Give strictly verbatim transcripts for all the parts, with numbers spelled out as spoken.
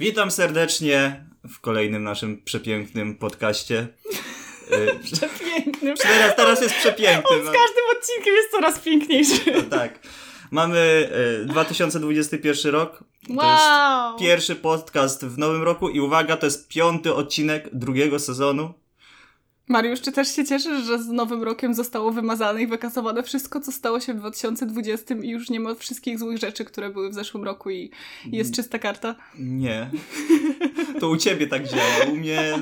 Witam serdecznie w kolejnym naszym przepięknym podcaście. Przepięknym. Teraz, teraz jest przepiękny. On z każdym odcinkiem jest coraz piękniejszy. No tak. Mamy dwa tysiące dwudziesty pierwszy rok. To wow. Jest pierwszy podcast w nowym roku i uwaga, to jest piąty odcinek drugiego sezonu. Mariusz, czy też się cieszysz, że z nowym rokiem zostało wymazane i wykasowane wszystko, co stało się w dwa tysiące dwudziestym i już nie ma wszystkich złych rzeczy, które były w zeszłym roku i jest czysta karta? Nie. To u ciebie tak działa. U mnie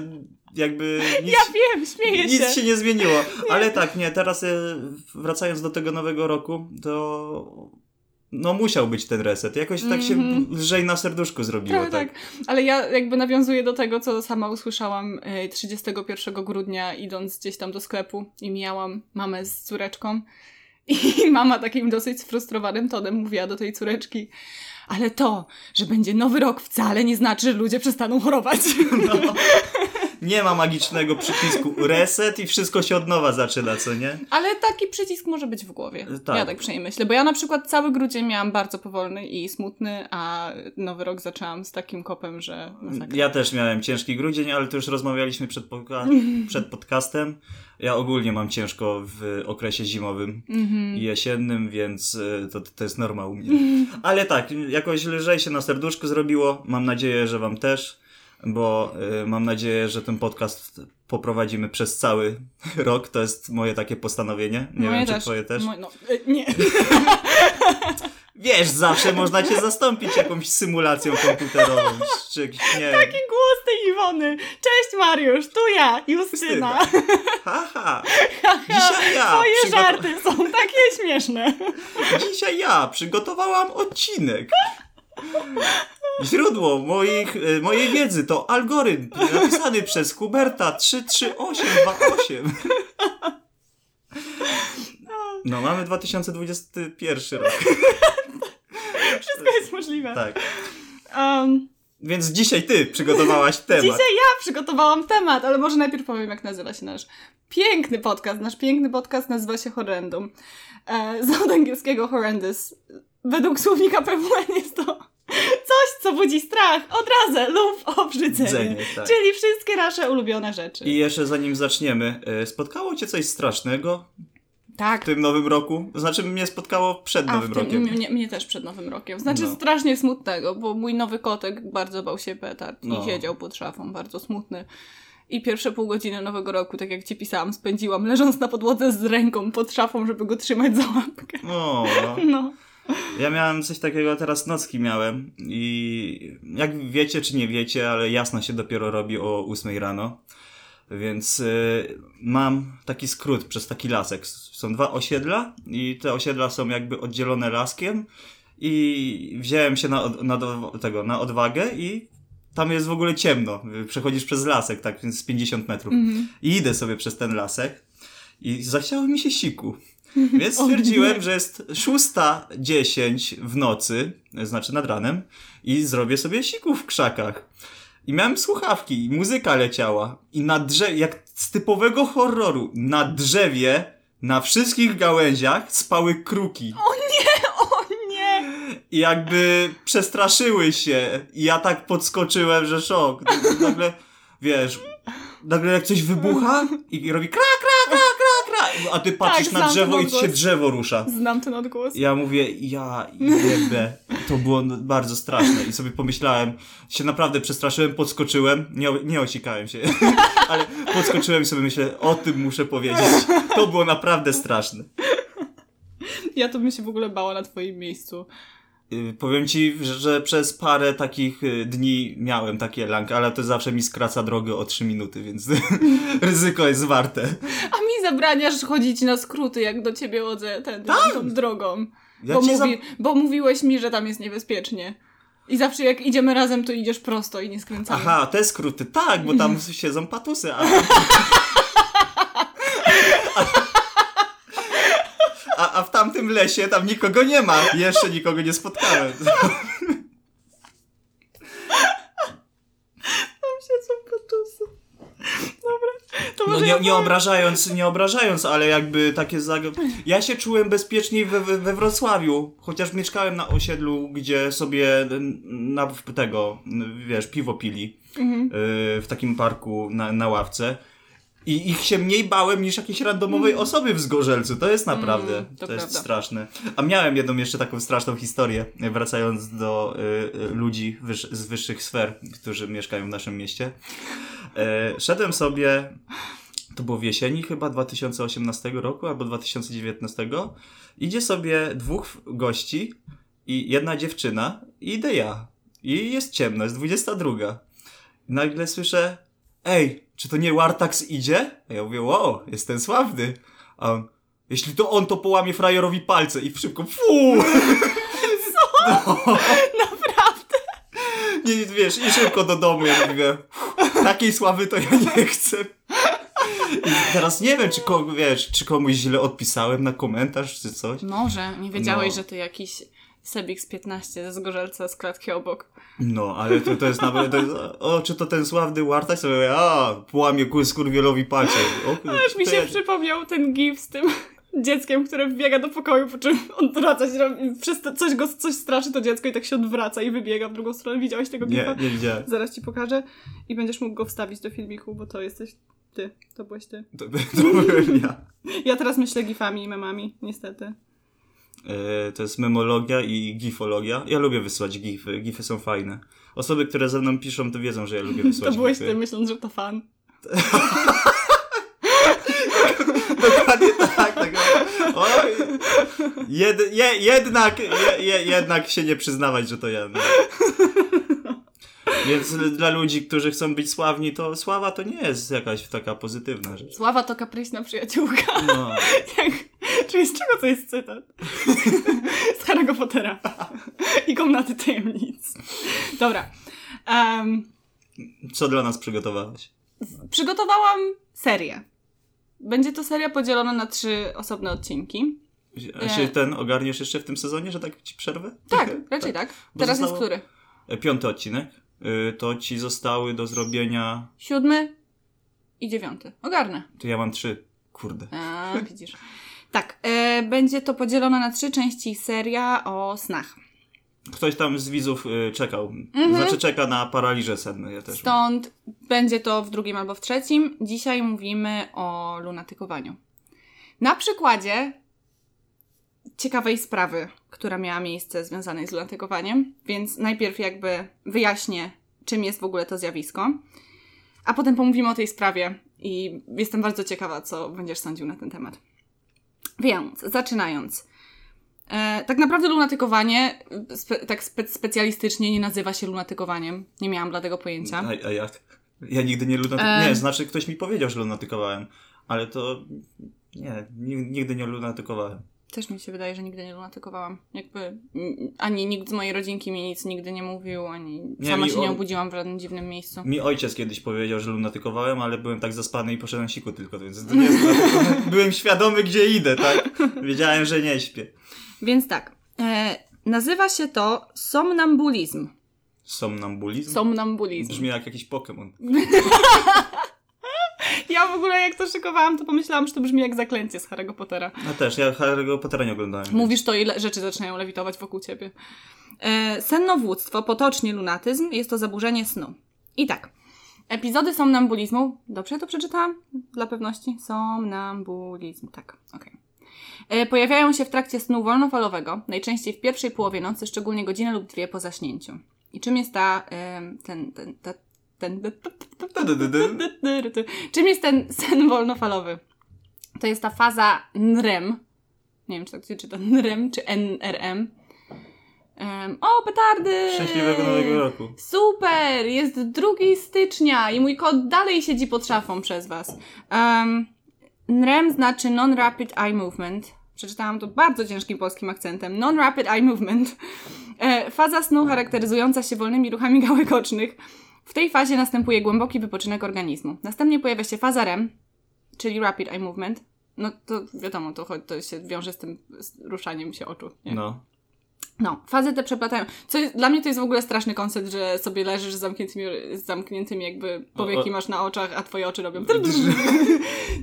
jakby... Nic, ja wiem, śmieję się. Nic się nie zmieniło. Ale tak, nie, teraz wracając do tego nowego roku, to... No musiał być ten reset. Jakoś tak się mm-hmm. lżej na serduszku zrobiło. Tak, tak, tak. Ale ja jakby nawiązuję do tego, co sama usłyszałam trzydziestego pierwszego grudnia, idąc gdzieś tam do sklepu i mijałam mamę z córeczką. I mama takim dosyć sfrustrowanym tonem mówiła do tej córeczki: ale to, że będzie nowy rok, wcale nie znaczy, że ludzie przestaną chorować. No. Nie ma magicznego przycisku reset i wszystko się od nowa zaczyna, co nie? Ale taki przycisk może być w głowie. Tak. Ja tak przynajmniej myślę, bo ja na przykład cały grudzień miałam bardzo powolny i smutny, a nowy rok zaczęłam z takim kopem, że... No tak. Ja też miałem ciężki grudzień, ale to już rozmawialiśmy przed, podca- przed podcastem. Ja ogólnie mam ciężko w okresie zimowym mm-hmm. i jesiennym, więc to, to jest norma u mnie. Ale tak, jakoś lżej się na serduszku zrobiło. Mam nadzieję, że wam też. Bo y, mam nadzieję, że ten podcast poprowadzimy przez cały rok. To jest moje takie postanowienie. Nie moje wiem, też. Czy twoje też. Moje, no, y, nie. Wiesz, zawsze można cię zastąpić jakąś symulacją komputerową. Czy, nie Taki wiem. Głos tej Iwony. Cześć Mariusz, tu ja, Justyna. Haha. Ha. Ha, ha. Dzisiaj ja. Twoje przygotow... żarty są takie śmieszne. Dzisiaj ja przygotowałam odcinek. Źródło moich, mojej wiedzy to algorytm napisany przez Huberta trzy trzy osiem dwa osiem. No, mamy dwa tysiące dwudziesty pierwszy rok. Wszystko jest możliwe. Tak. Um, Więc dzisiaj ty przygotowałaś temat. Dzisiaj ja przygotowałam temat, ale może najpierw powiem, jak nazywa się nasz piękny podcast. Nasz piękny podcast nazywa się Horrendum. E, z od angielskiego horrendous. Według słownika P W N jest to coś, co budzi strach, odrazę lub obrzydzenie. Dzenie, tak. Czyli wszystkie nasze ulubione rzeczy. I jeszcze zanim zaczniemy, spotkało cię coś strasznego? Tak. W tym nowym roku? Znaczy mnie spotkało przed A, nowym tym, rokiem. Mnie, mnie też przed nowym rokiem. Znaczy no. strasznie smutnego, bo mój nowy kotek bardzo bał się petard no. i siedział pod szafą, bardzo smutny. I pierwsze pół godziny nowego roku, tak jak ci pisałam, spędziłam leżąc na podłodze z ręką pod szafą, żeby go trzymać za łapkę. No. no. Ja miałem coś takiego, teraz nocki miałem i jak wiecie czy nie wiecie, ale jasno się dopiero robi o ósmej rano, więc y, mam taki skrót przez taki lasek. Są dwa osiedla i te osiedla są jakby oddzielone laskiem i wziąłem się na, na, do, tego, na odwagę i tam jest w ogóle ciemno, przechodzisz przez lasek, tak więc z pięćdziesiąt metrów mhm. i idę sobie przez ten lasek i zachciało mi się siku. Więc stwierdziłem, że jest szósta dziesięć w nocy, znaczy nad ranem, i zrobię sobie siku w krzakach. I miałem słuchawki, i muzyka leciała. I na drzewie, jak z typowego horroru, na drzewie, na wszystkich gałęziach spały kruki. O nie, o nie! I jakby przestraszyły się. I ja tak podskoczyłem, że szok. Nagle, wiesz, nagle jak coś wybucha i robi kra, kra, kra, kra. A ty patrzysz tak, na drzewo i ci się drzewo rusza. Znam ten odgłos. Ja mówię, ja jebę. To było bardzo straszne. I sobie pomyślałem, się naprawdę przestraszyłem, podskoczyłem. Nie, nie osikałem się, ale podskoczyłem i sobie myślę, o tym muszę powiedzieć. To było naprawdę straszne. Ja to bym się w ogóle bała na twoim miejscu. Powiem ci, że przez parę takich dni miałem takie lęk, ale to zawsze mi skraca drogę o trzy minuty, więc ryzyko jest warte. A mi zabraniasz chodzić na skróty, jak do ciebie chodzę ten, tak? tą drogą. Ja bo, mówi, za... bo mówiłeś mi, że tam jest niebezpiecznie. I zawsze jak idziemy razem, to idziesz prosto i nie skręcamy. Aha, te skróty, tak, bo tam siedzą patusy. A... A, a w tamtym lesie tam nikogo nie ma. Jeszcze nikogo nie spotkałem. Tam się są patusy. Dobra. To no, nie, nie obrażając, nie obrażając, ale jakby takie zag... Ja się czułem bezpieczniej we, we Wrocławiu, chociaż mieszkałem na osiedlu, gdzie sobie na tego, wiesz, piwo pili mhm. w takim parku na, na ławce. I ich się mniej bałem niż jakiejś randomowej mm. osoby w Zgorzelcu. To jest naprawdę, mm, to, to jest straszne. A miałem jedną jeszcze taką straszną historię, wracając do y, y, ludzi wyż, z wyższych sfer, którzy mieszkają w naszym mieście. Y, szedłem sobie, to było w jesieni chyba dwa tysiące osiemnastego roku albo dwa tysiące dziewiętnastego. Idzie sobie dwóch gości i jedna dziewczyna i idę ja. I jest ciemno, jest dwudziesta druga. Nagle słyszę, ej, czy to nie Wartax idzie? A ja mówię, wow, jestem sławny. A on, jeśli to on, to połamie frajerowi palce. I szybko, fuuu. Co? No. Naprawdę? Nie, nie, wiesz, i szybko do domu. Ja mówię, takiej sławy to ja nie chcę. I teraz nie wiem, czy, komu, wiesz, czy komuś źle odpisałem na komentarz, czy coś. Może, nie wiedziałeś, no. że to jakiś... Sebik z piętnaście, ze Zgorzelca, z klatki obok. No, ale to, to jest nawet... To jest, o, czy to ten sławny Wartaś? A, połamie skurwielowi palce. Aż mi się ja... przypomniał ten gif z tym dzieckiem, które wbiega do pokoju, po czym odwraca się, przez to, coś go coś straszy to dziecko i tak się odwraca i wybiega w drugą stronę. Widziałeś tego gifa? Nie, nie widziałem. Zaraz ci pokażę i będziesz mógł go wstawić do filmiku, bo to jesteś ty. To byłeś ty. To, to byłem ja. Ja teraz myślę gifami i memami, niestety. To jest memologia i gifologia. Ja lubię wysłać gify, gify są fajne. Osoby, które ze mną piszą, to wiedzą, że ja lubię wysłać gify. To byłeś ty, myśląc, że to fan. Dokładnie tak. tak. Oj. Jed, je, jednak, je, je, jednak się nie przyznawać, że to ja. No. Więc dla ludzi, którzy chcą być sławni, to sława to nie jest jakaś taka pozytywna rzecz. Sława to kapryśna przyjaciółka. No. Jak... Czyli z czego to jest cytat? Z Harry'ego Pottera. I Komnaty Tajemnic. Dobra. Um, Co dla nas przygotowałaś? Przygotowałam serię. Będzie to seria podzielona na trzy osobne odcinki. A się ten ogarniesz jeszcze w tym sezonie, że tak ci przerwę? Tak, raczej tak. tak. Teraz jest który? Piąty odcinek. To ci zostały do zrobienia... Siódmy i dziewiąty. Ogarnę. To ja mam trzy. Kurde. A, widzisz. Tak, e, będzie to podzielone na trzy części seria o snach. Ktoś tam z widzów y, czekał. Mm-hmm. Znaczy czeka na paraliże senne. Ja też Stąd mam. Będzie to w drugim albo w trzecim. Dzisiaj mówimy o lunatykowaniu. Na przykładzie ciekawej sprawy, która miała miejsce związanej z lunatykowaniem. Więc najpierw jakby wyjaśnię, czym jest w ogóle to zjawisko. A potem pomówimy o tej sprawie. I jestem bardzo ciekawa, co będziesz sądził na ten temat. Więc, zaczynając. E, tak naprawdę lunatykowanie, spe, tak spe, specjalistycznie nie nazywa się lunatykowaniem. Nie miałam dla tego pojęcia. A, a jak? Ja nigdy nie lunatykowałem. E... Nie, znaczy ktoś mi powiedział, że lunatykowałem. Ale to... Nie, nigdy nie lunatykowałem. Też mi się wydaje, że nigdy nie lunatykowałam. Jakby ani nikt z mojej rodzinki mi nic nigdy nie mówił, ani nie, sama się o... nie obudziłam w żadnym dziwnym miejscu. Mi ojciec kiedyś powiedział, że lunatykowałem, ale byłem tak zaspany i poszedłem siku tylko, więc byłem świadomy, gdzie idę, tak? Wiedziałem, że nie śpię. Więc tak, e, nazywa się to somnambulizm. Somnambulizm? Somnambulizm. Brzmi jak jakiś Pokémon. Ja w ogóle jak to szykowałam, to pomyślałam, że to brzmi jak zaklęcie z Harry'ego Pottera. Ja też, ja Harry'ego Pottera nie oglądałem. Mówisz to i le- rzeczy zaczynają lewitować wokół ciebie. E, sennowództwo, potocznie lunatyzm, jest to zaburzenie snu. I tak, epizody somnambulizmu, dobrze to przeczytałam? Dla pewności. Somnambulizm, tak, okej. Okay. Pojawiają się w trakcie snu wolnofalowego, najczęściej w pierwszej połowie nocy, szczególnie godzinę lub dwie po zaśnięciu. I czym jest ta, e, ten, ten, ta Ten... Czym jest ten sen wolnofalowy? To jest ta faza N R E M. Nie wiem, czy tak się czyta N R E M czy N R M. Um, o, petardy! Szczęśliwego nowego roku. Super! Jest drugiego stycznia i mój kot dalej siedzi pod szafą przez was. Um, N R E M znaczy Non-Rapid Eye Movement. Przeczytałam to bardzo ciężkim polskim akcentem. Non-Rapid Eye Movement. E, faza snu charakteryzująca się wolnymi ruchami gałek ocznych. W tej fazie następuje głęboki wypoczynek organizmu. Następnie pojawia się faza R E M, czyli Rapid Eye Movement. No to wiadomo, to, to się wiąże z tym z ruszaniem się oczu. Nie? No. No, fazy te przeplatają. Co jest, dla mnie to jest w ogóle straszny koncept, że sobie leżysz z zamkniętymi, z zamkniętymi jakby powieki masz na oczach, a twoje oczy robią...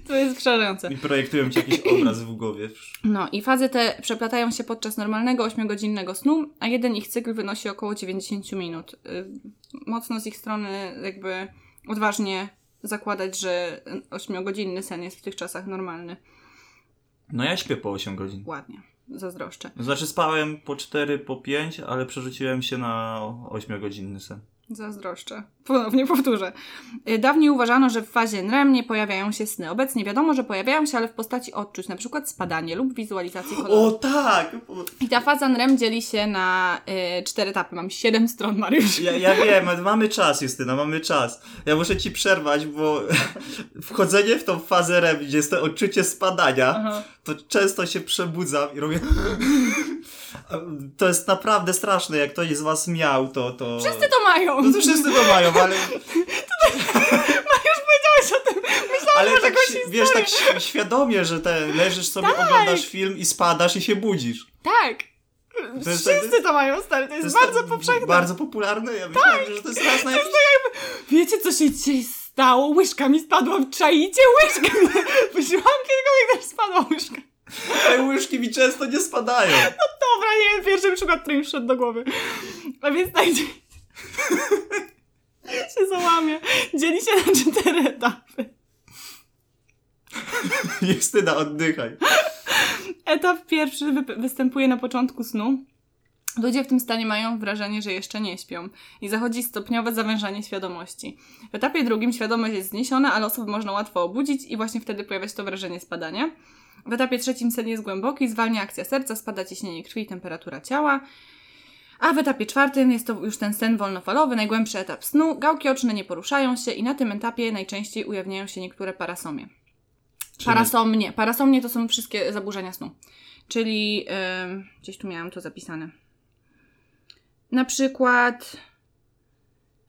To jest przerażające. I projektują ci jakiś obraz w głowie. No i fazy te przeplatają się podczas normalnego ośmiogodzinnego snu, a jeden ich cykl wynosi około dziewięćdziesiąt minut. Mocno z ich strony jakby odważnie zakładać, że ośmiogodzinny sen jest w tych czasach normalny. No ja śpię po osiem godzin. Ładnie. Zazdroszczę. Znaczy spałem po cztery, po pięć, ale przerzuciłem się na ośmiogodzinny sen. Zazdroszczę. Ponownie powtórzę. Dawniej uważano, że w fazie N R E M nie pojawiają się sny. Obecnie wiadomo, że pojawiają się, ale w postaci odczuć, na przykład spadanie lub wizualizacji kolorów. O tak! I ta faza N R E M dzieli się na y, cztery etapy. Mam siedem stron, Mariusz. Ja, ja wiem, mamy czas, Justyna, mamy czas. Ja muszę ci przerwać, bo wchodzenie w tą fazę R E M, gdzie jest to odczucie spadania, aha, to często się przebudzam i robię... To jest naprawdę straszne, jak ktoś z was miał, to... to... Wszyscy to mają! No to wszyscy to mają, ale... Mariusz, powiedziałeś o tym, myślałam, ale że tak, się, wiesz, tak świadomie, że te leżysz sobie, tak, oglądasz film i spadasz i się budzisz. Tak! To jest, wszyscy to mają, stary, to jest, to jest bardzo powszechne. Bardzo popularne, ja myślałem, tak, że to jest raz na jakiś... jakby... Wiecie, co się dzisiaj stało? Łyżka mi spadła, czaicie? Łyżka mi... Myślałam tylko, jak też spadła łyżka. Ale łyżki mi często nie spadają. No dobra, nie wiem, pierwszy przykład, który mi wszedł do głowy. A więc tak się załamie. Dzieli się na cztery etapy. Justyna, oddychaj. Etap pierwszy wy- występuje na początku snu. Ludzie w tym stanie mają wrażenie, że jeszcze nie śpią i zachodzi stopniowe zawężanie świadomości. W etapie drugim świadomość jest zniesiona, ale osoby można łatwo obudzić i właśnie wtedy pojawia się to wrażenie spadania. W etapie trzecim sen jest głęboki, zwalnia akcja serca, spada ciśnienie krwi i temperatura ciała. A w etapie czwartym jest to już ten sen wolnofalowy, najgłębszy etap snu. Gałki oczne nie poruszają się i na tym etapie najczęściej ujawniają się niektóre parasomie. Parasomnie. Parasomnie to są wszystkie zaburzenia snu. Czyli yy, gdzieś tu miałam to zapisane. Na przykład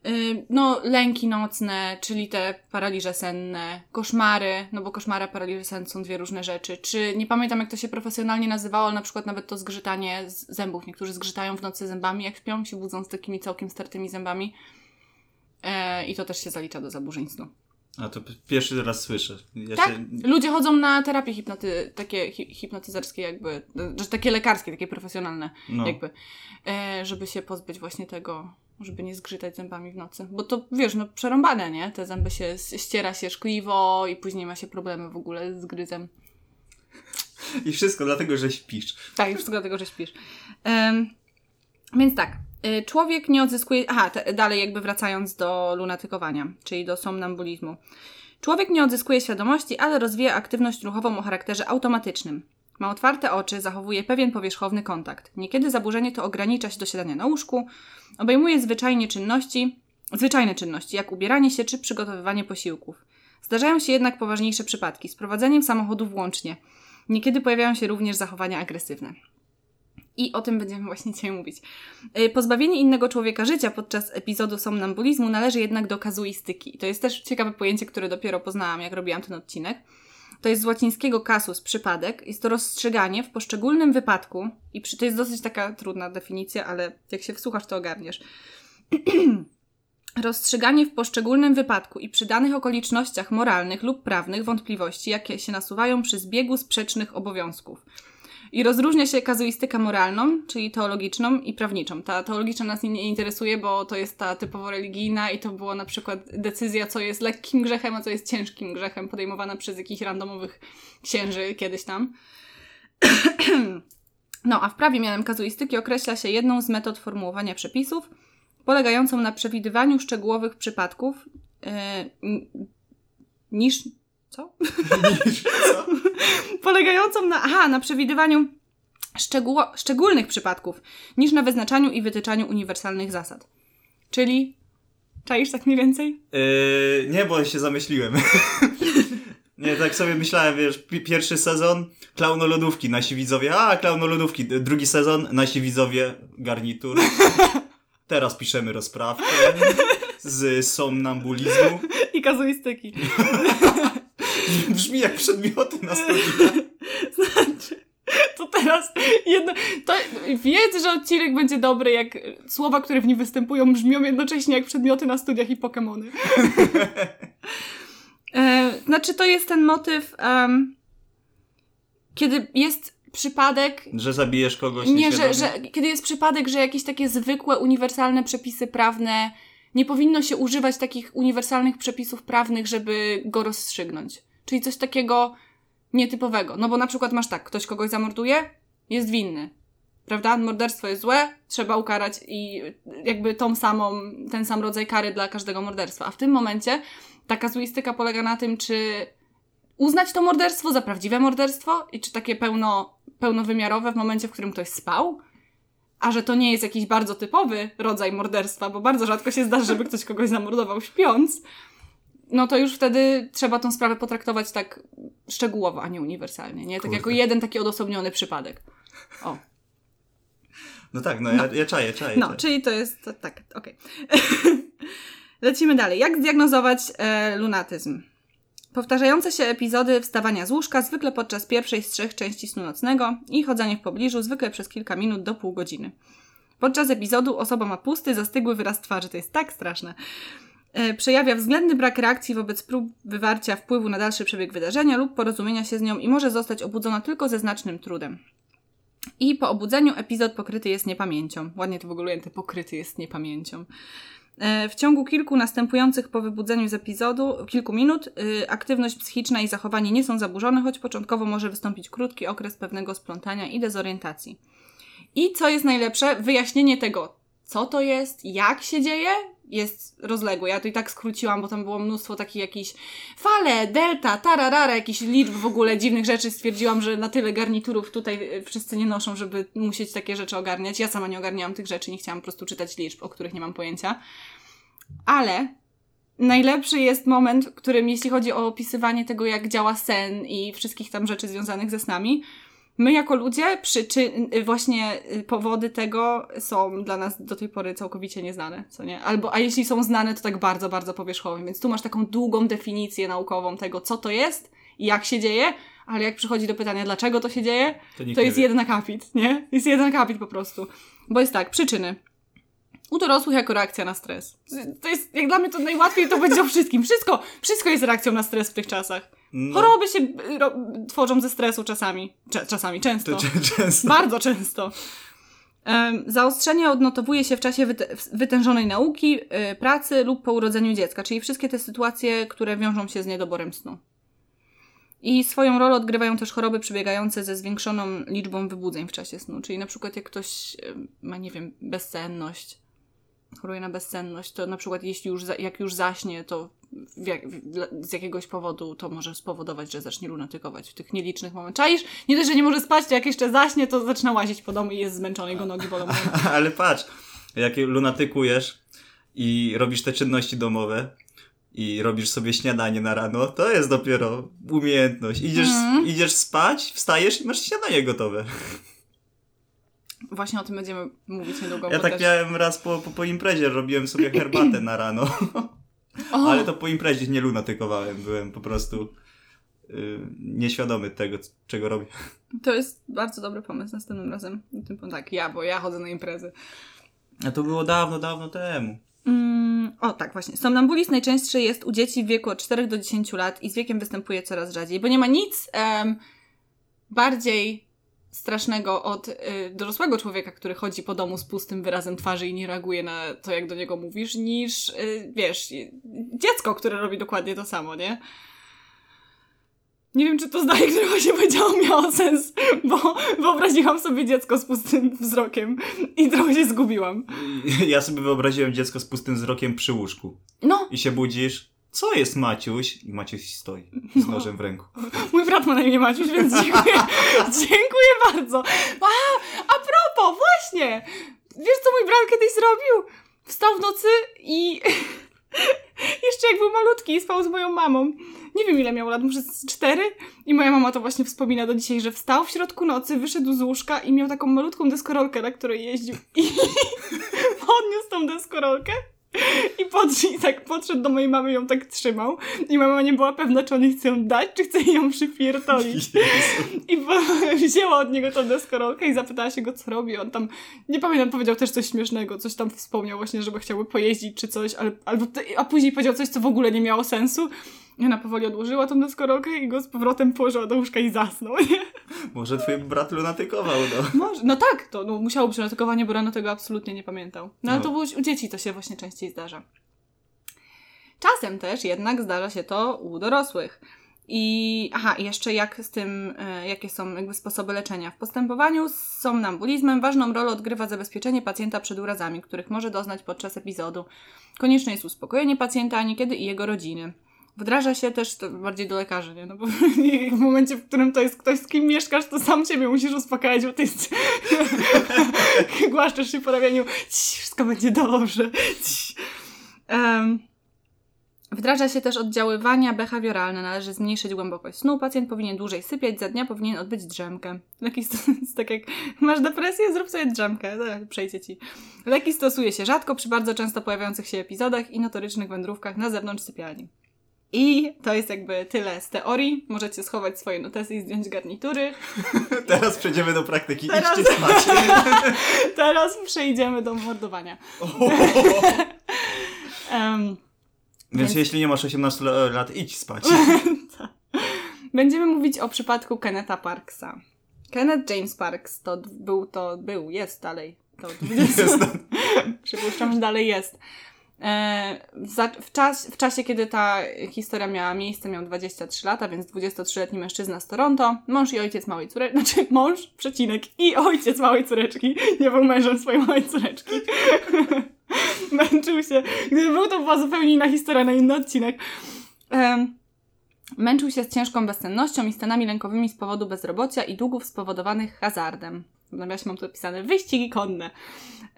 yy, no, lęki nocne, czyli te paraliże senne, koszmary, no bo koszmary a paraliże sen są dwie różne rzeczy. Czy nie pamiętam, jak to się profesjonalnie nazywało, ale na przykład nawet to zgrzytanie zębów. Niektórzy zgrzytają w nocy zębami, jak śpią, się budzą z takimi całkiem startymi zębami. Yy, I to też się zalicza do zaburzeń snu. A to pierwszy raz słyszę. Ja tak? Się... Ludzie chodzą na terapie hipnoty... takie hi- hipnotyzarskie jakby, znaczy takie lekarskie, takie profesjonalne, no, jakby, e, żeby się pozbyć właśnie tego, żeby nie zgrzytać zębami w nocy. Bo to, wiesz, no przerąbane, nie? Te zęby się ściera się szkliwo i później ma się problemy w ogóle z gryzem. I wszystko dlatego, że śpisz. Tak, i wszystko dlatego, że śpisz. Um, więc tak. Człowiek nie odzyskuje... Aha, te, dalej jakby wracając do lunatykowania, czyli do somnambulizmu. Człowiek nie odzyskuje świadomości, ale rozwija aktywność ruchową o charakterze automatycznym. Ma otwarte oczy, zachowuje pewien powierzchowny kontakt. Niekiedy zaburzenie to ogranicza się do siadania na łóżku, obejmuje zwyczajne czynności, zwyczajne czynności, jak ubieranie się czy przygotowywanie posiłków. Zdarzają się jednak poważniejsze przypadki, z prowadzeniem samochodu włącznie. Niekiedy pojawiają się również zachowania agresywne. I o tym będziemy właśnie dzisiaj mówić. Pozbawienie innego człowieka życia podczas epizodu somnambulizmu należy jednak do kazuistyki. To jest też ciekawe pojęcie, które dopiero poznałam, jak robiłam ten odcinek. To jest z łacińskiego casus, przypadek. Jest to rozstrzyganie w poszczególnym wypadku. I przy, to jest dosyć taka trudna definicja, ale jak się wsłuchasz, to ogarniesz. Rozstrzyganie w poszczególnym wypadku i przy danych okolicznościach moralnych lub prawnych wątpliwości, jakie się nasuwają przy zbiegu sprzecznych obowiązków. I rozróżnia się kazuistykę moralną, czyli teologiczną i prawniczą. Ta teologiczna nas nie interesuje, bo to jest ta typowo religijna i to była na przykład decyzja, co jest lekkim grzechem, a co jest ciężkim grzechem, podejmowana przez jakichś randomowych księży kiedyś tam. No, a w prawie mianem kazuistyki określa się jedną z metod formułowania przepisów, polegającą na przewidywaniu szczegółowych przypadków yy, niż... Co? Co? Polegającą na, aha, na przewidywaniu szczegół- szczególnych przypadków niż na wyznaczaniu i wytyczaniu uniwersalnych zasad. Czyli czaisz tak mniej więcej? Yy, nie, bo się zamyśliłem. Nie, tak sobie myślałem, wiesz, pi- pierwszy sezon klaunolodówki, nasi widzowie, a klaunolodówki, drugi sezon, nasi widzowie, garnitur. Teraz piszemy rozprawkę z somnambulizmu. I kazuistyki. Brzmi jak przedmioty na studiach. Znaczy, to teraz jedno... To, wiedz, że odcinek będzie dobry, jak słowa, które w nim występują, brzmią jednocześnie jak przedmioty na studiach i Pokemony. e, znaczy, to jest ten motyw, um, kiedy jest przypadek... Że zabijesz kogoś nie, że, że kiedy jest przypadek, że jakieś takie zwykłe, uniwersalne przepisy prawne... Nie powinno się używać takich uniwersalnych przepisów prawnych, żeby go rozstrzygnąć. Czyli coś takiego nietypowego. No bo na przykład masz tak, ktoś kogoś zamorduje, jest winny. Prawda? Morderstwo jest złe, trzeba ukarać i jakby tą samą, ten sam rodzaj kary dla każdego morderstwa. A w tym momencie ta kazuistyka polega na tym, czy uznać to morderstwo za prawdziwe morderstwo i czy takie pełno, pełnowymiarowe w momencie, w którym ktoś spał, a że to nie jest jakiś bardzo typowy rodzaj morderstwa, bo bardzo rzadko się zdarza, żeby ktoś kogoś zamordował śpiąc, no to już wtedy trzeba tą sprawę potraktować tak szczegółowo, a nie uniwersalnie, nie? Tak Kurde. Jako jeden taki odosobniony przypadek. O. No tak, no, no. Ja, ja czaję, czaję. No, czaję. Czyli to jest... To, tak, okej. Okay. Lecimy dalej. Jak zdiagnozować e, lunatyzm? Powtarzające się epizody wstawania z łóżka, zwykle podczas pierwszej z trzech części snu nocnego i chodzenie w pobliżu, zwykle przez kilka minut do pół godziny. Podczas epizodu osoba ma pusty, zastygły wyraz twarzy. To jest tak straszne. E, przejawia względny brak reakcji wobec prób wywarcia wpływu na dalszy przebieg wydarzenia lub porozumienia się z nią i może zostać obudzona tylko ze znacznym trudem. I po obudzeniu epizod pokryty jest niepamięcią. Ładnie to w ogóle ujęte, pokryty jest niepamięcią. W ciągu kilku następujących po wybudzeniu z epizodu, kilku minut, yy, aktywność psychiczna i zachowanie nie są zaburzone, choć początkowo może wystąpić krótki okres pewnego splątania i dezorientacji. I co jest najlepsze? Wyjaśnienie tego, co to jest, jak się dzieje, jest rozległe. Ja to i tak skróciłam, bo tam było mnóstwo takich jakichś fale, delta, tararara, jakichś liczb w ogóle dziwnych rzeczy. Stwierdziłam, że na tyle garniturów tutaj wszyscy nie noszą, żeby musieć takie rzeczy ogarniać. Ja sama nie ogarniałam tych rzeczy, nie chciałam po prostu czytać liczb, o których nie mam pojęcia. Ale najlepszy jest moment, w którym jeśli chodzi o opisywanie tego, jak działa sen i wszystkich tam rzeczy związanych ze snami, my jako ludzie, przyczyn, właśnie powody tego są dla nas do tej pory całkowicie nieznane, co nie? Albo, a jeśli są znane, to tak bardzo, bardzo powierzchownie. Więc tu masz taką długą definicję naukową tego, co to jest i jak się dzieje, ale jak przychodzi do pytania, dlaczego to się dzieje, to, to jest jeden akapit, nie? Jest jeden akapit po prostu. Bo jest tak, przyczyny. U dorosłych jako reakcja na stres. To jest, jak dla mnie to najłatwiej to będzie o wszystkim. Wszystko, wszystko jest reakcją na stres w tych czasach. No. Choroby się ro- tworzą ze stresu czasami. Cze- czasami, często. To, c- często. Bardzo często. Um, zaostrzenie odnotowuje się w czasie wyt- wytężonej nauki, yy, pracy lub po urodzeniu dziecka, czyli wszystkie te sytuacje, które wiążą się z niedoborem snu. I swoją rolę odgrywają też choroby przebiegające ze zwiększoną liczbą wybudzeń w czasie snu, czyli na przykład jak ktoś yy, ma, nie wiem, bezsenność, choruje na bezsenność, to na przykład jeśli już, jak już zaśnie, to jak, z jakiegoś powodu to może spowodować, że zacznie lunatykować w tych nielicznych momentach. Czaisz? Nie dość, że nie może spać, to jak jeszcze zaśnie, to zaczyna łazić po domu i jest zmęczony, jego nogi bolą. Ale patrz, jak lunatykujesz i robisz te czynności domowe i robisz sobie śniadanie na rano, to jest dopiero umiejętność. Idziesz, mm. idziesz spać, wstajesz i masz śniadanie gotowe. Właśnie o tym będziemy mówić niedługo. Ja tak też... miałem raz po, po, po imprezie, robiłem sobie herbatę na rano. Oh. Ale to po imprezie, nie lunatykowałem, byłem po prostu yy, nieświadomy tego, c- czego robię. To jest bardzo dobry pomysł następnym razem. Tak, ja, bo ja chodzę na imprezy. A to było dawno, dawno temu. Mm, o tak, właśnie. Somnambulizm najczęstszy jest u dzieci w wieku od czterech do dziesięciu lat i z wiekiem występuje coraz rzadziej, bo nie ma nic em, bardziej... strasznego od y, dorosłego człowieka, który chodzi po domu z pustym wyrazem twarzy i nie reaguje na to, jak do niego mówisz, niż, y, wiesz, y, dziecko, które robi dokładnie to samo, nie? Nie wiem, czy to zdanie, które właśnie powiedziałam, miało sens, bo wyobraziłam sobie dziecko z pustym wzrokiem i trochę się zgubiłam. Ja sobie wyobraziłem dziecko z pustym wzrokiem przy łóżku. No. I się budzisz... Co jest Maciuś? I Maciuś stoi z nożem no. w ręku. Mój brat ma na imię Maciuś, więc dziękuję. Dziękuję bardzo. A, a propos, właśnie. Wiesz, co mój brat kiedyś zrobił? Wstał w nocy i jeszcze jak był malutki i spał z moją mamą. Nie wiem, ile miał lat, może cztery. I moja mama to właśnie wspomina do dzisiaj, że wstał w środku nocy, wyszedł z łóżka i miał taką malutką deskorolkę, na której jeździł. I podniósł tą deskorolkę. I, podszedł, I tak podszedł do mojej mamy, ją tak trzymał. I mama nie była pewna, czy on jej chce ją dać, czy chce ją przypierdolić. I po, wzięła od niego tą deskorolkę i zapytała się go, co robi. On tam, nie pamiętam, powiedział też coś śmiesznego. Coś tam wspomniał właśnie, żeby chciałby pojeździć czy coś. Ale, albo, a później powiedział coś, co w ogóle nie miało sensu. I ona powoli odłożyła tą deskorolkę i go z powrotem położyła do łóżka i zasnął. Nie? Może twój brat lunatykował, no. Może, no tak, to no, musiało być lunatykowanie, bo rano tego absolutnie nie pamiętał. No ale no. To było u dzieci, to się właśnie częściej zdarza. Czasem też jednak zdarza się to u dorosłych. I aha, jeszcze jak z tym, y, jakie są jakby sposoby leczenia. W postępowaniu z somnambulizmem ważną rolę odgrywa zabezpieczenie pacjenta przed urazami, których może doznać podczas epizodu. Konieczne jest uspokojenie pacjenta, a niekiedy i jego rodziny. Wdraża się też to bardziej do lekarzy, nie? No bo w momencie, w którym to jest ktoś, z kim mieszkasz, to sam ciebie musisz uspokajać, bo ty jest... głaszczesz się po ramieniu, wszystko będzie dobrze. um, wdraża się też oddziaływania behawioralne. Należy zmniejszyć głębokość snu. Pacjent powinien dłużej sypiać, za dnia powinien odbyć drzemkę. Leki stos- tak jak masz depresję, zrób sobie drzemkę, przejdzie ci. Leki stosuje się rzadko przy bardzo często pojawiających się epizodach i notorycznych wędrówkach na zewnątrz sypialni. I to jest jakby tyle z teorii. Możecie schować swoje notesy i zdjąć garnitury. Teraz przejdziemy do praktyki. Teraz... Idźcie spać. Teraz przejdziemy do mordowania. um, więc, więc jeśli nie masz osiemnaście lat, idź spać. Będziemy mówić o przypadku Kennetha Parksa. Kenneth James Parks to był, to był, jest dalej. To jest. Przypuszczam, że dalej jest. W, czas, w czasie, kiedy ta historia miała miejsce, miał dwadzieścia trzy lata, więc dwudziestotrzyletni mężczyzna z Toronto, mąż i ojciec małej córeczki, znaczy mąż, przecinek, i ojciec małej córeczki, nie był mężem swojej małej córeczki. Męczył się, gdyby był, to była zupełnie inna historia na inny odcinek. Um, męczył się z ciężką bezsennością i stanami lękowymi z powodu bezrobocia i długów spowodowanych hazardem. W nawiasie mam tu opisane wyścigi konne.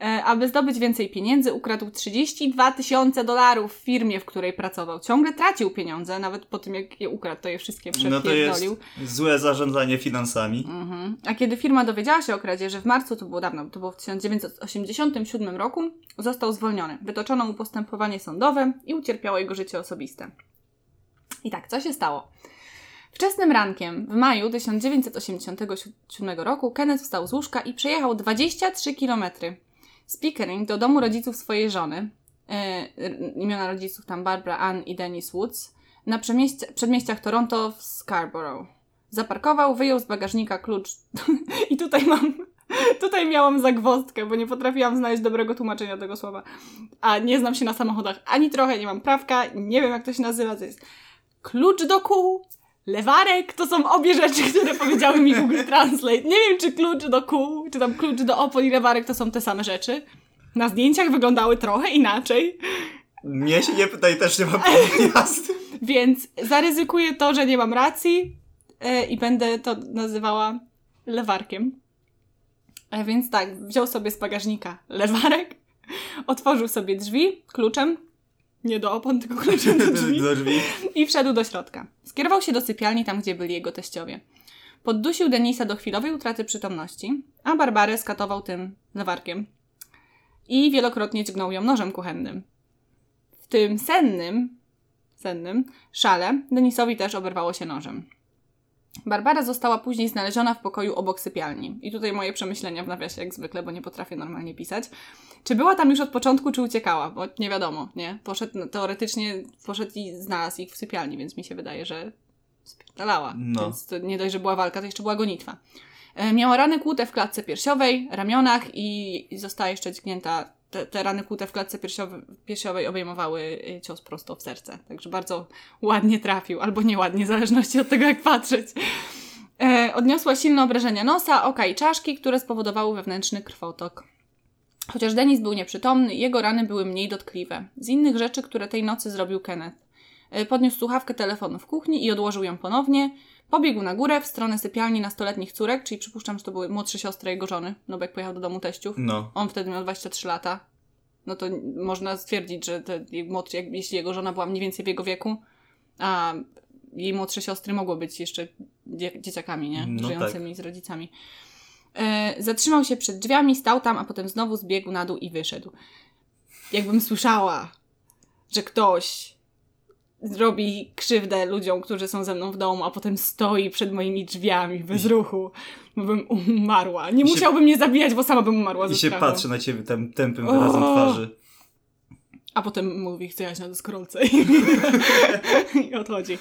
E, aby zdobyć więcej pieniędzy, ukradł trzydzieści dwa tysiące dolarów w firmie, w której pracował. Ciągle tracił pieniądze, nawet po tym jak je ukradł, to je wszystkie przepierdolił. No to jest złe zarządzanie finansami. Mhm. A kiedy firma dowiedziała się o kradzieży w marcu, to było dawno, to było w tysiąc dziewięćset osiemdziesiątym siódmym roku, został zwolniony. Wytoczono mu postępowanie sądowe i ucierpiało jego życie osobiste. I tak, co się stało? Wczesnym rankiem, w maju tysiąc dziewięćset osiemdziesiątym siódmym roku, Kenneth wstał z łóżka i przejechał dwadzieścia trzy kilometry z Pickering do domu rodziców swojej żony, yy, imiona rodziców tam Barbara Ann i Dennis Woods, na przemieścia- przedmieściach Toronto w Scarborough. Zaparkował, wyjął z bagażnika klucz i tutaj mam... Tutaj miałam zagwozdkę, bo nie potrafiłam znaleźć dobrego tłumaczenia tego słowa. A nie znam się na samochodach ani trochę, nie mam prawka, nie wiem jak to się nazywa, to jest klucz do kół. Lewarek to są obie rzeczy, które powiedziały mi Google Translate. Nie wiem, czy klucz do kół, czy tam klucz do opon i lewarek to są te same rzeczy. Na zdjęciach wyglądały trochę inaczej. Mnie się nie pytaj, też nie mam jasny. Więc zaryzykuję to, że nie mam racji yy, i będę to nazywała lewarkiem. A więc tak, wziął sobie z bagażnika lewarek, otworzył sobie drzwi kluczem. Nie do opon, tylko kluczem do drzwi. do drzwi. I wszedł do środka. Skierował się do sypialni, tam gdzie byli jego teściowie. Poddusił Denisa do chwilowej utraty przytomności, a Barbarę skatował tym lewarkiem. I wielokrotnie dźgnął ją nożem kuchennym. W tym sennym, sennym szale Denisowi też oberwało się nożem. Barbara została później znaleziona w pokoju obok sypialni. I tutaj moje przemyślenia w nawiasie jak zwykle, bo nie potrafię normalnie pisać. Czy była tam już od początku, czy uciekała? Bo nie wiadomo, nie? Poszedł, no, teoretycznie poszedł i znalazł ich w sypialni, więc mi się wydaje, że spierdalała. No. Więc to nie dość, że była walka, to jeszcze była gonitwa. E, miała rany kłute w klatce piersiowej, ramionach i, i została jeszcze dźgnięta. Te, te rany kłute w klatce piersiowej, piersiowej obejmowały cios prosto w serce. Także bardzo ładnie trafił, albo nieładnie, w zależności od tego, jak patrzeć. E, odniosła silne obrażenia nosa, oka i czaszki, które spowodowały wewnętrzny krwotok. Chociaż Denis był nieprzytomny, jego rany były mniej dotkliwe. Z innych rzeczy, które tej nocy zrobił Kenneth. E, podniósł słuchawkę telefonu w kuchni i odłożył ją ponownie. Pobiegł na górę w stronę sypialni nastoletnich córek, czyli przypuszczam, że to były młodsze siostry jego żony, no bo jak pojechał do domu teściów, no. On wtedy miał dwadzieścia trzy lata, no to można stwierdzić, że te, jeśli jego żona była mniej więcej w jego wieku, a jej młodsze siostry mogły być jeszcze dzie- dzieciakami, nie? No żyjącymi tak. Z rodzicami. E, zatrzymał się przed drzwiami, stał tam, a potem znowu zbiegł na dół i wyszedł. jakbym słyszała, że ktoś robi krzywdę ludziom, którzy są ze mną w domu, a potem stoi przed moimi drzwiami bez ruchu, bo bym umarła. Nie się... musiałbym mnie zabijać, bo sama bym umarła ze strachu. I się patrzy na ciebie tem, tępym o! wyrazem twarzy. A potem mówi, chcę jaś na deskorolce. I odchodzi.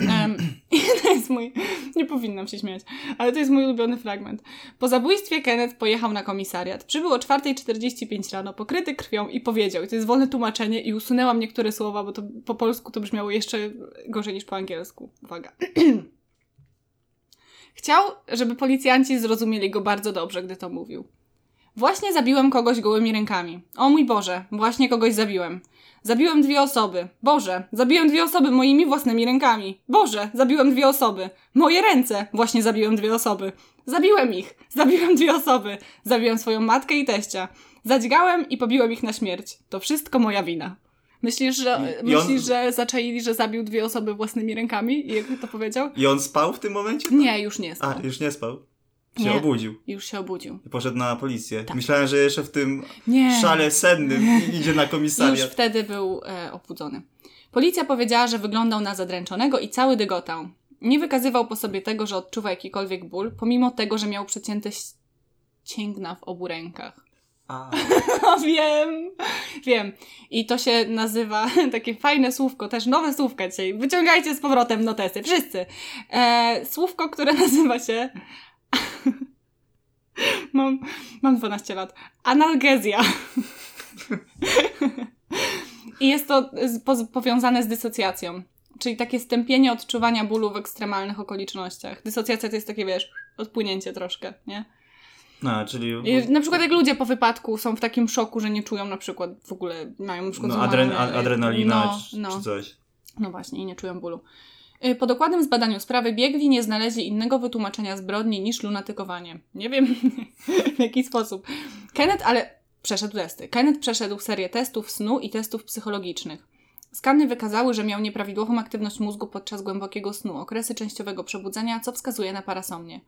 Um, i to jest mój... Nie powinnam się śmiać, ale to jest mój ulubiony fragment. Po zabójstwie Kenneth pojechał na komisariat. Przybył o czwartej czterdzieści pięć rano, pokryty krwią i powiedział, i to jest wolne tłumaczenie i usunęłam niektóre słowa, bo to po polsku to brzmiało jeszcze gorzej niż po angielsku. Uwaga. Chciał, żeby policjanci zrozumieli go bardzo dobrze, gdy to mówił. Właśnie zabiłem kogoś gołymi rękami. O mój Boże, właśnie kogoś zabiłem. Zabiłem dwie osoby. Boże, zabiłem dwie osoby moimi własnymi rękami. Boże, zabiłem dwie osoby. Moje ręce. Właśnie zabiłem dwie osoby. Zabiłem ich. Zabiłem dwie osoby. Zabiłem swoją matkę i teścia. Zadźgałem i pobiłem ich na śmierć. To wszystko moja wina. Myślisz, że, I, myślisz, i on... że zaczaili, że zabił dwie osoby własnymi rękami? I jak to powiedział? I on spał w tym momencie? Tam? Nie, już nie spał. A, już nie spał. Się nie, obudził. Już się obudził. I poszedł na policję. Tak. Myślałem, że jeszcze w tym nie. szale sennym idzie na komisariat. Już wtedy był e, obudzony. Policja powiedziała, że wyglądał na zadręczonego i cały dygotał. Nie wykazywał po sobie tego, że odczuwa jakikolwiek ból, pomimo tego, że miał przecięte ścięgna w obu rękach. A. Wiem, wiem. I to się nazywa, takie fajne słówko, też nowe słówka dzisiaj. Wyciągajcie z powrotem notesy, wszyscy. E, słówko, które nazywa się... Mam, mam dwanaście lat. Analgezja. I jest to z, po, powiązane z dysocjacją. Czyli takie stępienie odczuwania bólu w ekstremalnych okolicznościach. Dysocjacja to jest takie, wiesz, odpłynięcie troszkę, nie? No, czyli... I na przykład jak ludzie po wypadku są w takim szoku, że nie czują na przykład w ogóle... mają na przykład no, adren- adrenalina no, czy, no. czy coś. No właśnie, i nie czują bólu. Po dokładnym zbadaniu sprawy biegli nie znaleźli innego wytłumaczenia zbrodni niż lunatykowanie. Nie wiem w jaki sposób. Kenneth, ale przeszedł testy. Kenneth przeszedł serię testów snu i testów psychologicznych. Skany wykazały, że miał nieprawidłową aktywność mózgu podczas głębokiego snu, okresy częściowego przebudzenia, co wskazuje na parasomnię.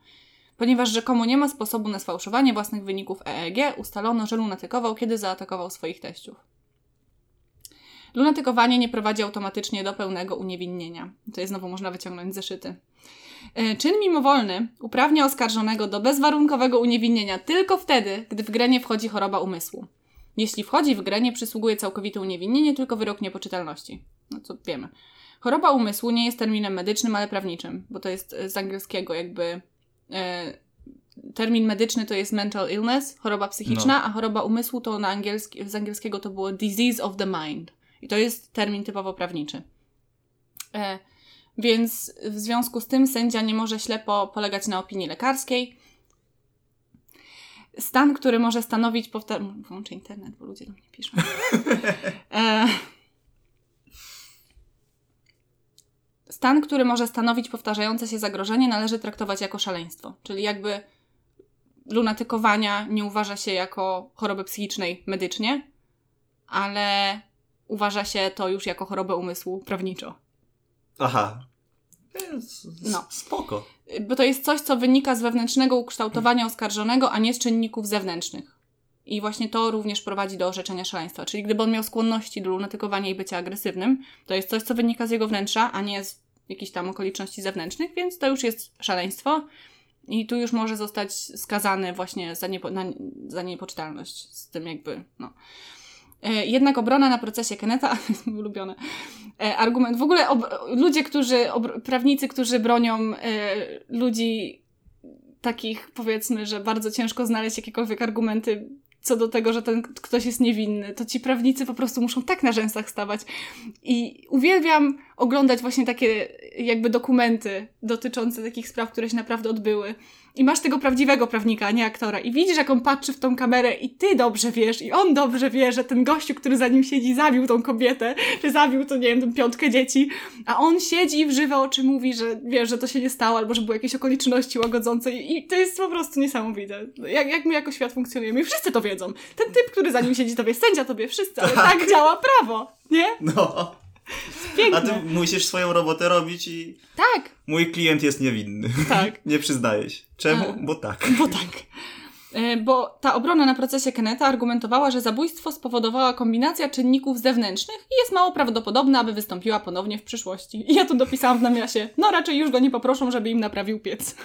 Ponieważ rzekomo nie ma sposobu na sfałszowanie własnych wyników E E G, ustalono, że lunatykował, kiedy zaatakował swoich teściów. Lunatykowanie nie prowadzi automatycznie do pełnego uniewinnienia. To jest znowu można wyciągnąć zeszyty. Czyn mimowolny uprawnia oskarżonego do bezwarunkowego uniewinnienia tylko wtedy, gdy w grę nie wchodzi choroba umysłu. Jeśli wchodzi w grę, nie przysługuje całkowite uniewinnienie, tylko wyrok niepoczytalności. No co wiemy. Choroba umysłu nie jest terminem medycznym, ale prawniczym, bo to jest z angielskiego jakby... E, termin medyczny to jest mental illness, choroba psychiczna, no. a choroba umysłu to na angielski, z angielskiego to było disease of the mind. I to jest termin typowo prawniczy. E, więc w związku z tym sędzia nie może ślepo polegać na opinii lekarskiej. Stan, który może stanowić... Powtar- Włączę internet, bo ludzie do mnie piszą. E, stan, który może stanowić powtarzające się zagrożenie, należy traktować jako szaleństwo. Czyli jakby lunatykowania nie uważa się jako choroby psychicznej medycznie, ale... uważa się to już jako chorobę umysłu prawniczo. Aha. No. Spoko. Bo to jest coś, co wynika z wewnętrznego ukształtowania oskarżonego, a nie z czynników zewnętrznych. I właśnie to również prowadzi do orzeczenia szaleństwa. Czyli gdyby on miał skłonności do lunatykowania i bycia agresywnym, to jest coś, co wynika z jego wnętrza, a nie z jakichś tam okoliczności zewnętrznych, więc to już jest szaleństwo i tu już może zostać skazany właśnie za, niepo- na, za niepoczytalność. Z tym jakby, no... Jednak obrona na procesie Kennetha, to jest mój ulubiony argument. W ogóle ob- ludzie, którzy, obr- prawnicy, którzy bronią y, ludzi takich, powiedzmy, że bardzo ciężko znaleźć jakiekolwiek argumenty co do tego, że ten ktoś jest niewinny, to ci prawnicy po prostu muszą tak na rzęsach stawać. I uwielbiam oglądać właśnie takie jakby dokumenty dotyczące takich spraw, które się naprawdę odbyły. I masz tego prawdziwego prawnika, a nie aktora. I widzisz, jak on patrzy w tą kamerę i ty dobrze wiesz, i on dobrze wie, że ten gościu, który za nim siedzi, zabił tą kobietę, czy zabił, to nie wiem, tą piątkę dzieci, a on siedzi i w żywe oczy mówi, że wiesz, że to się nie stało, albo że były jakieś okoliczności łagodzące i to jest po prostu niesamowite. Jak, jak my jako świat funkcjonujemy i wszyscy to wiedzą. Ten typ, który za nim siedzi, to wie, sędzia to wie, wszyscy, ale tak, tak działa prawo, nie? No. Piękne. A ty musisz swoją robotę robić i... Tak. Mój klient jest niewinny. Tak. Nie przyznaje się. Czemu? A. Bo tak. Bo tak. bo ta obrona na procesie Kennetha argumentowała, że zabójstwo spowodowała kombinacja czynników zewnętrznych i jest mało prawdopodobne, aby wystąpiła ponownie w przyszłości. I ja tu dopisałam w nawiasie, no raczej już go nie poproszą, żeby im naprawił piec.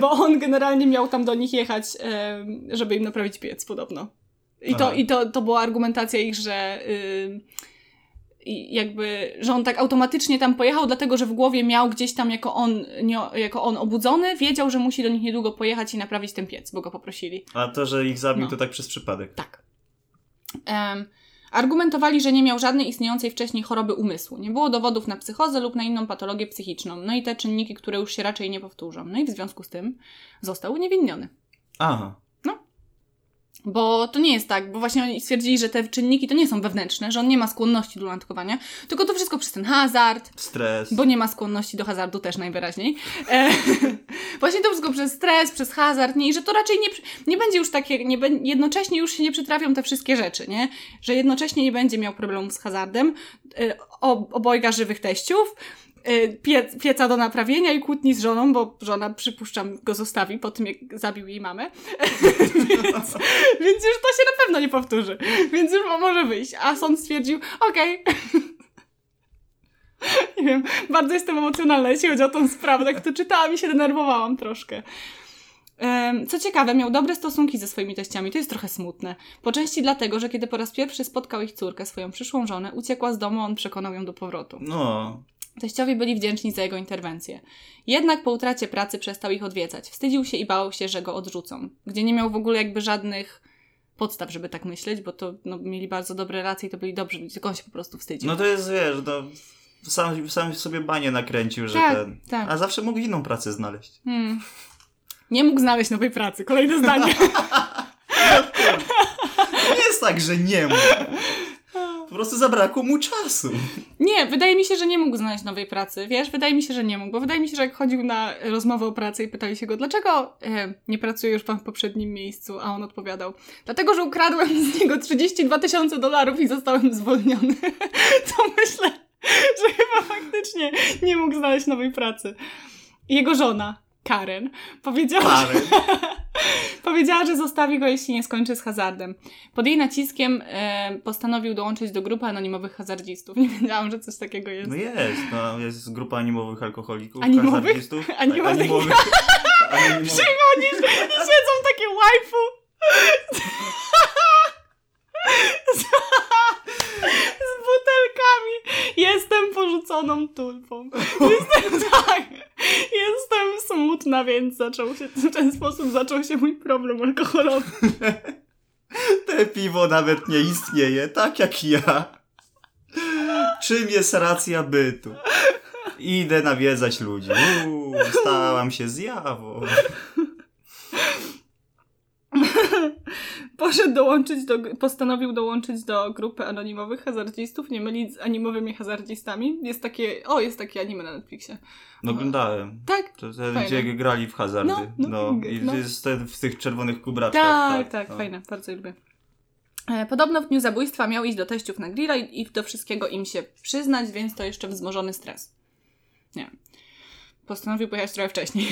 Bo on generalnie miał tam do nich jechać, żeby im naprawić piec podobno. I to, i to, to była argumentacja ich, że... Yy... I jakby, że on tak automatycznie tam pojechał, dlatego że w głowie miał gdzieś tam jako on, nie, jako on obudzony, wiedział, że musi do nich niedługo pojechać i naprawić ten piec, bo go poprosili. A to, że ich zabił, no. To tak przez przypadek. Tak. Um, argumentowali, że nie miał żadnej istniejącej wcześniej choroby umysłu. Nie było dowodów na psychozę lub na inną patologię psychiczną. No i te czynniki, które już się raczej nie powtórzą. No i w związku z tym został uniewinniony. Aha. Bo to nie jest tak, bo właśnie oni stwierdzili, że te czynniki to nie są wewnętrzne, że on nie ma skłonności do lunatkowania, tylko to wszystko przez ten hazard. Stres. Bo nie ma skłonności do hazardu też najwyraźniej. E, właśnie to wszystko przez stres, przez hazard, nie? I że to raczej nie, nie będzie już takie, nie, jednocześnie już się nie przytrafią te wszystkie rzeczy, nie? Że jednocześnie nie będzie miał problemu z hazardem, e, obojga żywych teściów, Pie- pieca do naprawienia i kłótni z żoną, bo żona, przypuszczam, go zostawi po tym, jak zabił jej mamę. więc, więc już to się na pewno nie powtórzy. Więc już może wyjść. A sąd stwierdził, okej. Okay. nie wiem, bardzo jestem emocjonalna, jeśli chodzi o tą sprawę. Jak to czytałam i się denerwowałam troszkę. Co ciekawe, miał dobre stosunki ze swoimi teściami. To jest trochę smutne. Po części dlatego, że kiedy po raz pierwszy spotkał ich córkę, swoją przyszłą żonę, uciekła z domu, on przekonał ją do powrotu. No... Teściowie byli wdzięczni za jego interwencję. Jednak po utracie pracy przestał ich odwiedzać. Wstydził się i bał się, że go odrzucą. Gdzie nie miał w ogóle jakby żadnych podstaw, żeby tak myśleć, bo to no, mieli bardzo dobre relacje i to byli dobrzy ludzie, tylko on się po prostu wstydził. No to jest, wiesz, to sam, sam sobie banie nakręcił, że tak, ten... Tak. A zawsze mógł inną pracę znaleźć. Hmm. Nie mógł znaleźć nowej pracy. Kolejne zdanie. Nie jest tak, że nie mógł. Po prostu zabrakło mu czasu. Nie, wydaje mi się, że nie mógł znaleźć nowej pracy, wiesz? Wydaje mi się, że nie mógł, bo wydaje mi się, że jak chodził na rozmowę o pracy i pytali się go, dlaczego e, nie pracuje już pan w poprzednim miejscu, a on odpowiadał, dlatego, że ukradłem z niego trzydzieści dwa tysiące dolarów i zostałem zwolniony. To myślę, że chyba faktycznie nie mógł znaleźć nowej pracy. Jego żona, Karen, powiedziała... Karen. Powiedziała, że zostawi go, jeśli nie skończy z hazardem. Pod jej naciskiem e, postanowił dołączyć do grupy anonimowych hazardzistów. Nie wiedziałam, że coś takiego jest. No jest, no jest grupa animowych alkoholików, animowych? hazardzistów. Animowych? Tak, animowych. animowych. Przychodzisz i siedzą takie waifu. z, z butelkami. Jestem porzuconą tulpą. Jestem tak. Jestem smutna, więc zaczął się, w ten sposób zaczął się mój problem alkoholowy. Te piwo nawet nie istnieje, tak jak ja. Czym jest racja bytu? Idę nawiedzać ludzi. Uuu, stałam się zjawą. Poszedł dołączyć do, postanowił dołączyć do grupy anonimowych hazardzistów, nie mylić z animowymi hazardzistami. Jest takie, o, jest takie anime na Netflixie. No oglądałem. Tak? To, to, gdzie grali w hazardy. No, no, no. I no. Jest ten w tych czerwonych kubraczkach. Tak, tak, tak no. Fajne, bardzo lubię. Podobno w dniu zabójstwa miał iść do teściów na grilla i, i do wszystkiego im się przyznać, więc to jeszcze wzmożony stres. Nie. Postanowił pojechać trochę wcześniej.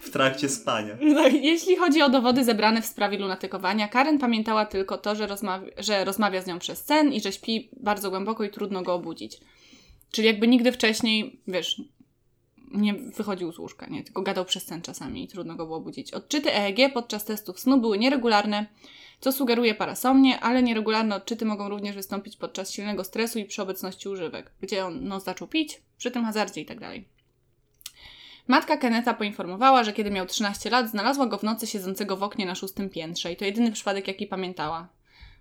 W trakcie spania. Jeśli chodzi o dowody zebrane w sprawie lunatykowania, Karen pamiętała tylko to, że rozmawia, że rozmawia z nią przez sen i że śpi bardzo głęboko i trudno go obudzić. Czyli jakby nigdy wcześniej, wiesz, nie wychodził z łóżka, nie? Tylko gadał przez sen czasami i trudno go było obudzić. Odczyty E E G podczas testów snu były nieregularne, co sugeruje parasomnie, ale nieregularne odczyty mogą również wystąpić podczas silnego stresu i przy obecności używek, gdzie on no, zaczął pić, przy tym hazardzie i tak dalej. Matka Kennetha poinformowała, że kiedy miał trzynaście lat, znalazła go w nocy siedzącego w oknie na szóstym piętrze. I to jedyny przypadek, jaki pamiętała.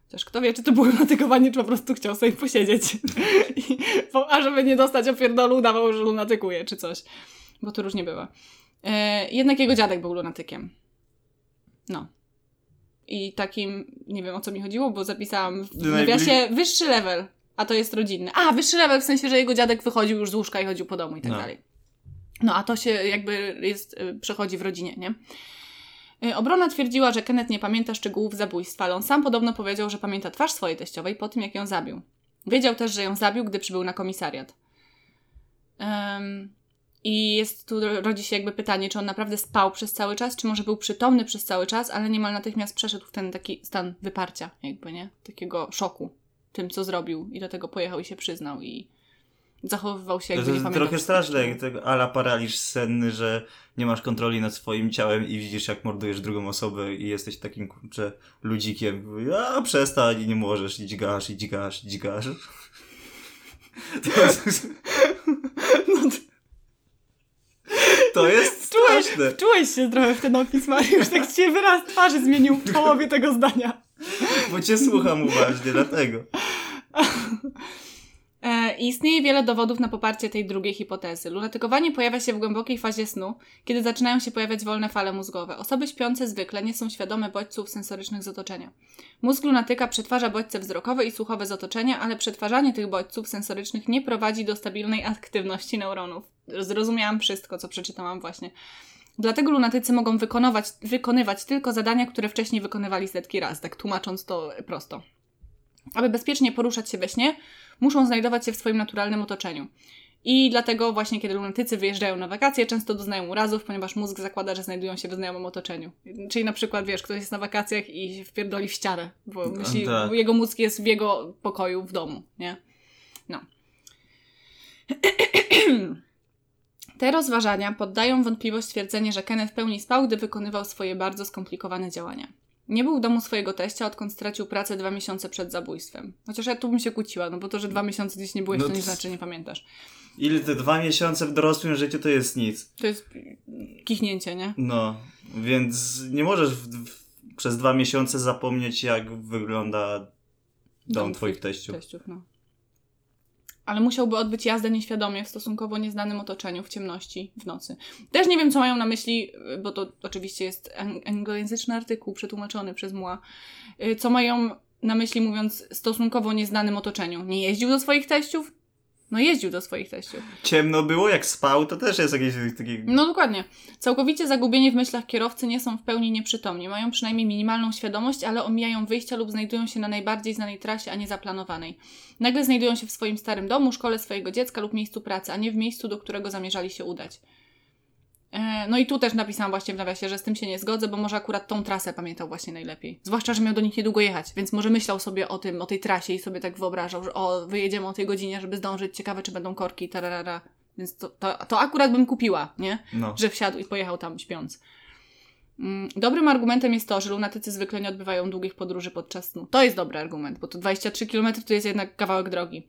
Chociaż kto wie, czy to było lunatykowanie, czy po prostu chciał sobie posiedzieć. I, bo, a żeby nie dostać opierdolu, udawało, że lunatykuje, czy coś. Bo to różnie bywa. E, jednak jego dziadek był lunatykiem. No. I takim, nie wiem o co mi chodziło, bo zapisałam w nawiasie wyższy level, a to jest rodzinny. A, wyższy level w sensie, że jego dziadek wychodził już z łóżka i chodził po domu i tak no. dalej. No a to się jakby jest, przechodzi w rodzinie, nie? Obrona twierdziła, że Kenneth nie pamięta szczegółów zabójstwa, ale on sam podobno powiedział, że pamięta twarz swojej teściowej po tym, jak ją zabił. Wiedział też, że ją zabił, gdy przybył na komisariat. Um, I jest tu, rodzi się jakby pytanie, czy on naprawdę spał przez cały czas, czy może był przytomny przez cały czas, ale niemal natychmiast przeszedł w ten taki stan wyparcia, jakby, nie? Takiego szoku tym, co zrobił i do tego pojechał i się przyznał i zachowywał się jakby nie pamiętał. To jest trochę straszne, jak tego ala paraliż senny, że nie masz kontroli nad swoim ciałem i widzisz, jak mordujesz drugą osobę i jesteś takim, kurczę, ludzikiem. A przestań, nie możesz, idź gasz, idź gasz, idź gasz. To jest... No to... To jest czułeś, straszne. Czułeś się trochę w ten opis, Mariusz. Tak ci się wyraz twarzy zmienił w połowie tego zdania. Bo cię słucham uważnie, dlatego. E, istnieje wiele dowodów na poparcie tej drugiej hipotezy. Lunatykowanie pojawia się w głębokiej fazie snu, kiedy zaczynają się pojawiać wolne fale mózgowe. Osoby śpiące zwykle nie są świadome bodźców sensorycznych z otoczenia. Mózg lunatyka przetwarza bodźce wzrokowe i słuchowe z otoczenia, ale przetwarzanie tych bodźców sensorycznych nie prowadzi do stabilnej aktywności neuronów. Zrozumiałam wszystko, co przeczytałam właśnie. Dlatego lunatycy mogą wykonywać, wykonywać tylko zadania, które wcześniej wykonywali setki razy, tak tłumacząc to prosto. Aby bezpiecznie poruszać się we śnie, muszą znajdować się w swoim naturalnym otoczeniu. I dlatego właśnie, kiedy lunatycy wyjeżdżają na wakacje, często doznają urazów, ponieważ mózg zakłada, że znajdują się w znajomym otoczeniu. Czyli na przykład, wiesz, ktoś jest na wakacjach i się wpierdoli w ścianę, bo myśli, bo jego mózg jest w jego pokoju, w domu, nie? No. Te rozważania poddają wątpliwość twierdzenie, że Kenneth w pełni spał, gdy wykonywał swoje bardzo skomplikowane działania. Nie był w domu swojego teścia, odkąd stracił pracę dwa miesiące przed zabójstwem. Chociaż ja tu bym się kłóciła, no bo to, że dwa miesiące gdzieś nie byłeś, no to nie znaczy, nie pamiętasz. Ile te dwa miesiące w dorosłym życiu to jest nic. To jest kichnięcie, nie? No, więc nie możesz w, w, przez dwa miesiące zapomnieć, jak wygląda dom, dom twoich teściów. teściów no. Ale musiałby odbyć jazdę nieświadomie w stosunkowo nieznanym otoczeniu, w ciemności, w nocy. Też nie wiem, co mają na myśli, bo to oczywiście jest anglojęzyczny artykuł przetłumaczony przez M U A, co mają na myśli mówiąc stosunkowo nieznanym otoczeniu. Nie jeździł do swoich teściów? No jeździł do swoich teściów. Ciemno było, jak spał, to też jest jakieś takie... No dokładnie. Całkowicie zagubieni w myślach kierowcy nie są w pełni nieprzytomni. Mają przynajmniej minimalną świadomość, ale omijają wyjścia lub znajdują się na najbardziej znanej trasie, a nie zaplanowanej. Nagle znajdują się w swoim starym domu, szkole swojego dziecka lub miejscu pracy, a nie w miejscu, do którego zamierzali się udać. E, no i tu też napisałam właśnie w nawiasie, że z tym się nie zgodzę, bo może akurat tą trasę pamiętał właśnie najlepiej. Zwłaszcza, że miał do nich niedługo jechać, więc może myślał sobie o tym, o tej trasie i sobie tak wyobrażał, że o, wyjedziemy o tej godzinie, żeby zdążyć, ciekawe czy będą korki, tararara. Więc to, to, to akurat bym kupiła, nie? No. Że wsiadł i pojechał tam śpiąc. Dobrym argumentem jest to, że lunatycy zwykle nie odbywają długich podróży podczas snu. To jest dobry argument, bo to dwadzieścia trzy kilometry to jest jednak kawałek drogi.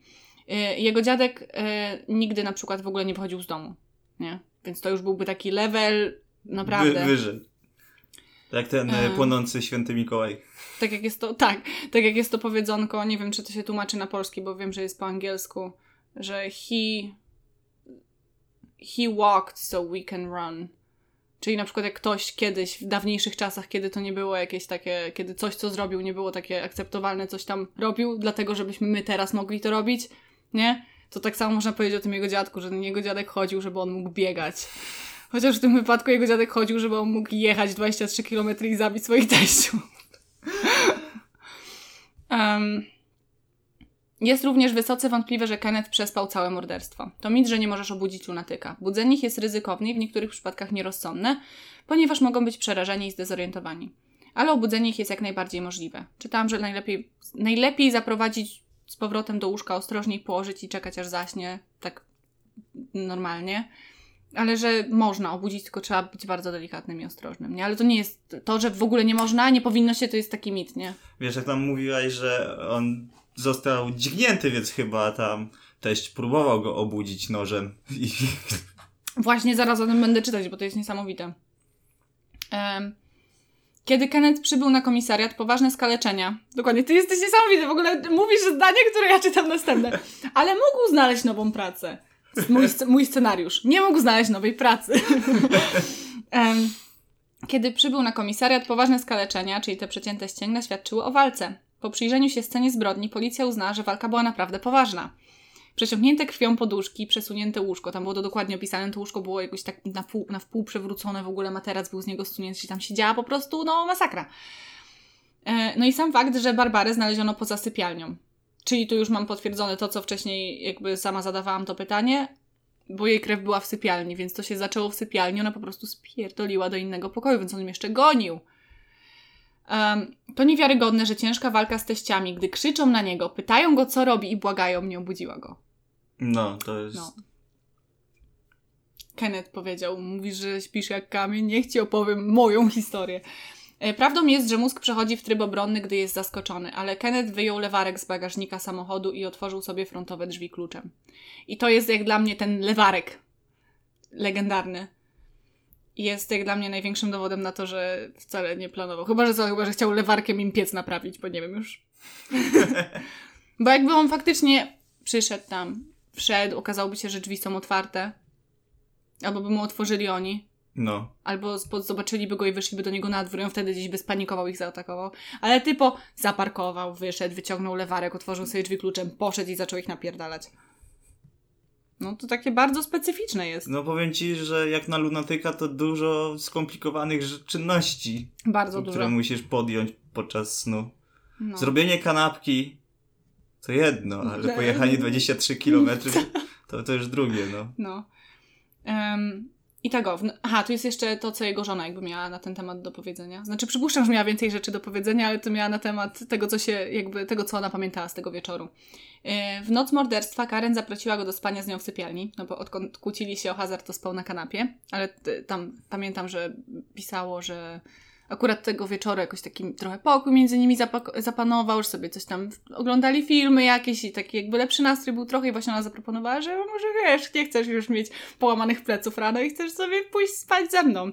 Jego dziadek e, nigdy na przykład w ogóle nie wychodził z domu, nie? Więc to już byłby taki level naprawdę... Wy, wyżej. Jak ten e... płonący święty Mikołaj. Tak jak jest to, tak. Tak jak jest to powiedzonko, nie wiem, czy to się tłumaczy na polski, bo wiem, że jest po angielsku, że he... he walked so we can run. Czyli na przykład jak ktoś kiedyś, w dawniejszych czasach, kiedy to nie było jakieś takie, kiedy coś, co zrobił, nie było takie akceptowalne, coś tam robił, dlatego żebyśmy my teraz mogli to robić, nie? To tak samo można powiedzieć o tym jego dziadku, że jego dziadek chodził, żeby on mógł biegać. Chociaż w tym wypadku jego dziadek chodził, żeby on mógł jechać dwadzieścia trzy kilometry i zabić swoich teściów. um, jest również wysoce wątpliwe, że Kenneth przespał całe morderstwo. To mit, że nie możesz obudzić lunatyka. Budzenie ich jest ryzykowne i w niektórych przypadkach nierozsądne, ponieważ mogą być przerażeni i zdezorientowani. Ale obudzenie ich jest jak najbardziej możliwe. Czytałam, że najlepiej, najlepiej zaprowadzić z powrotem do łóżka, ostrożniej położyć i czekać, aż zaśnie, tak normalnie. Ale że można obudzić, tylko trzeba być bardzo delikatnym i ostrożnym, nie? Ale to nie jest to, że w ogóle nie można, nie powinno się, to jest taki mit, nie? Wiesz, jak tam mówiłaś, że on został dźgnięty, więc chyba tam teść próbował go obudzić nożem. I... Właśnie zaraz o tym będę czytać, bo to jest niesamowite. Um. Kiedy Kenneth przybył na komisariat, poważne skaleczenia. Dokładnie, ty jesteś niesamowity, w ogóle mówisz zdanie, które ja czytam następne. Ale mógł znaleźć nową pracę. Mój, mój scenariusz. Nie mógł znaleźć nowej pracy. Kiedy przybył na komisariat, poważne skaleczenia, czyli te przecięte ścięgna, świadczyły o walce. Po przyjrzeniu się scenie zbrodni, policja uznała, że walka była naprawdę poważna. Przeciągnięte krwią poduszki, przesunięte łóżko. Tam było to dokładnie opisane, to łóżko było jakoś tak na wpół, na wpół przewrócone, w ogóle materac był z niego zsunięty i tam siedziała po prostu, no masakra. E, no i sam fakt, że Barbarę znaleziono poza sypialnią. Czyli tu już mam potwierdzone to, co wcześniej jakby sama zadawałam to pytanie. bo jej krew była w sypialni, więc to się zaczęło w sypialni, ona po prostu spierdoliła do innego pokoju, więc on ją jeszcze gonił. Um, to niewiarygodne, że ciężka walka z teściami, gdy krzyczą na niego, pytają go, co robi i błagają, nie obudziła go. No, to jest... No. Kenneth powiedział, mówisz, że śpisz jak kamień, niech ci opowiem moją historię. Prawdą jest, że mózg przechodzi w tryb obronny, gdy jest zaskoczony, ale Kenneth wyjął lewarek z bagażnika samochodu i otworzył sobie frontowe drzwi kluczem. I to jest jak dla mnie ten lewarek legendarny. Jest jak dla mnie największym dowodem na to, że wcale nie planował. Chyba, że co, chyba, że chciał lewarkiem im piec naprawić, bo nie wiem już. Bo jakby on faktycznie przyszedł tam, wszedł, okazałoby się, że drzwi są otwarte. Albo by mu otworzyli oni. No. Albo zobaczyliby go i wyszliby do niego na dwór, on wtedy gdzieś by spanikował, ich zaatakował. Ale typo zaparkował, wyszedł, wyciągnął lewarek, otworzył sobie drzwi kluczem, poszedł i zaczął ich napierdalać. No to takie bardzo specyficzne jest. No powiem ci, że jak na lunatyka to dużo skomplikowanych czynności. Bardzo dużo. Które musisz podjąć podczas snu. No. Zrobienie kanapki to jedno, ale pojechanie dwadzieścia trzy kilometry to, to już drugie, no. No. Um, I tak o. Aha, tu jest jeszcze to, co jego żona jakby miała na ten temat do powiedzenia. Znaczy przypuszczam, że miała więcej rzeczy do powiedzenia, ale to miała na temat tego, co się jakby, tego, co ona pamiętała z tego wieczoru. W noc morderstwa Karen zaprosiła go do spania z nią w sypialni, no bo odkąd kłócili się o hazard, to spał na kanapie, ale tam pamiętam, że pisało, że akurat tego wieczoru jakoś taki trochę pokój między nimi zapak- zapanował, że sobie coś tam oglądali filmy jakieś i taki jakby lepszy nastrój był trochę i właśnie ona zaproponowała, że może wiesz, nie chcesz już mieć połamanych pleców rano i chcesz sobie pójść spać ze mną.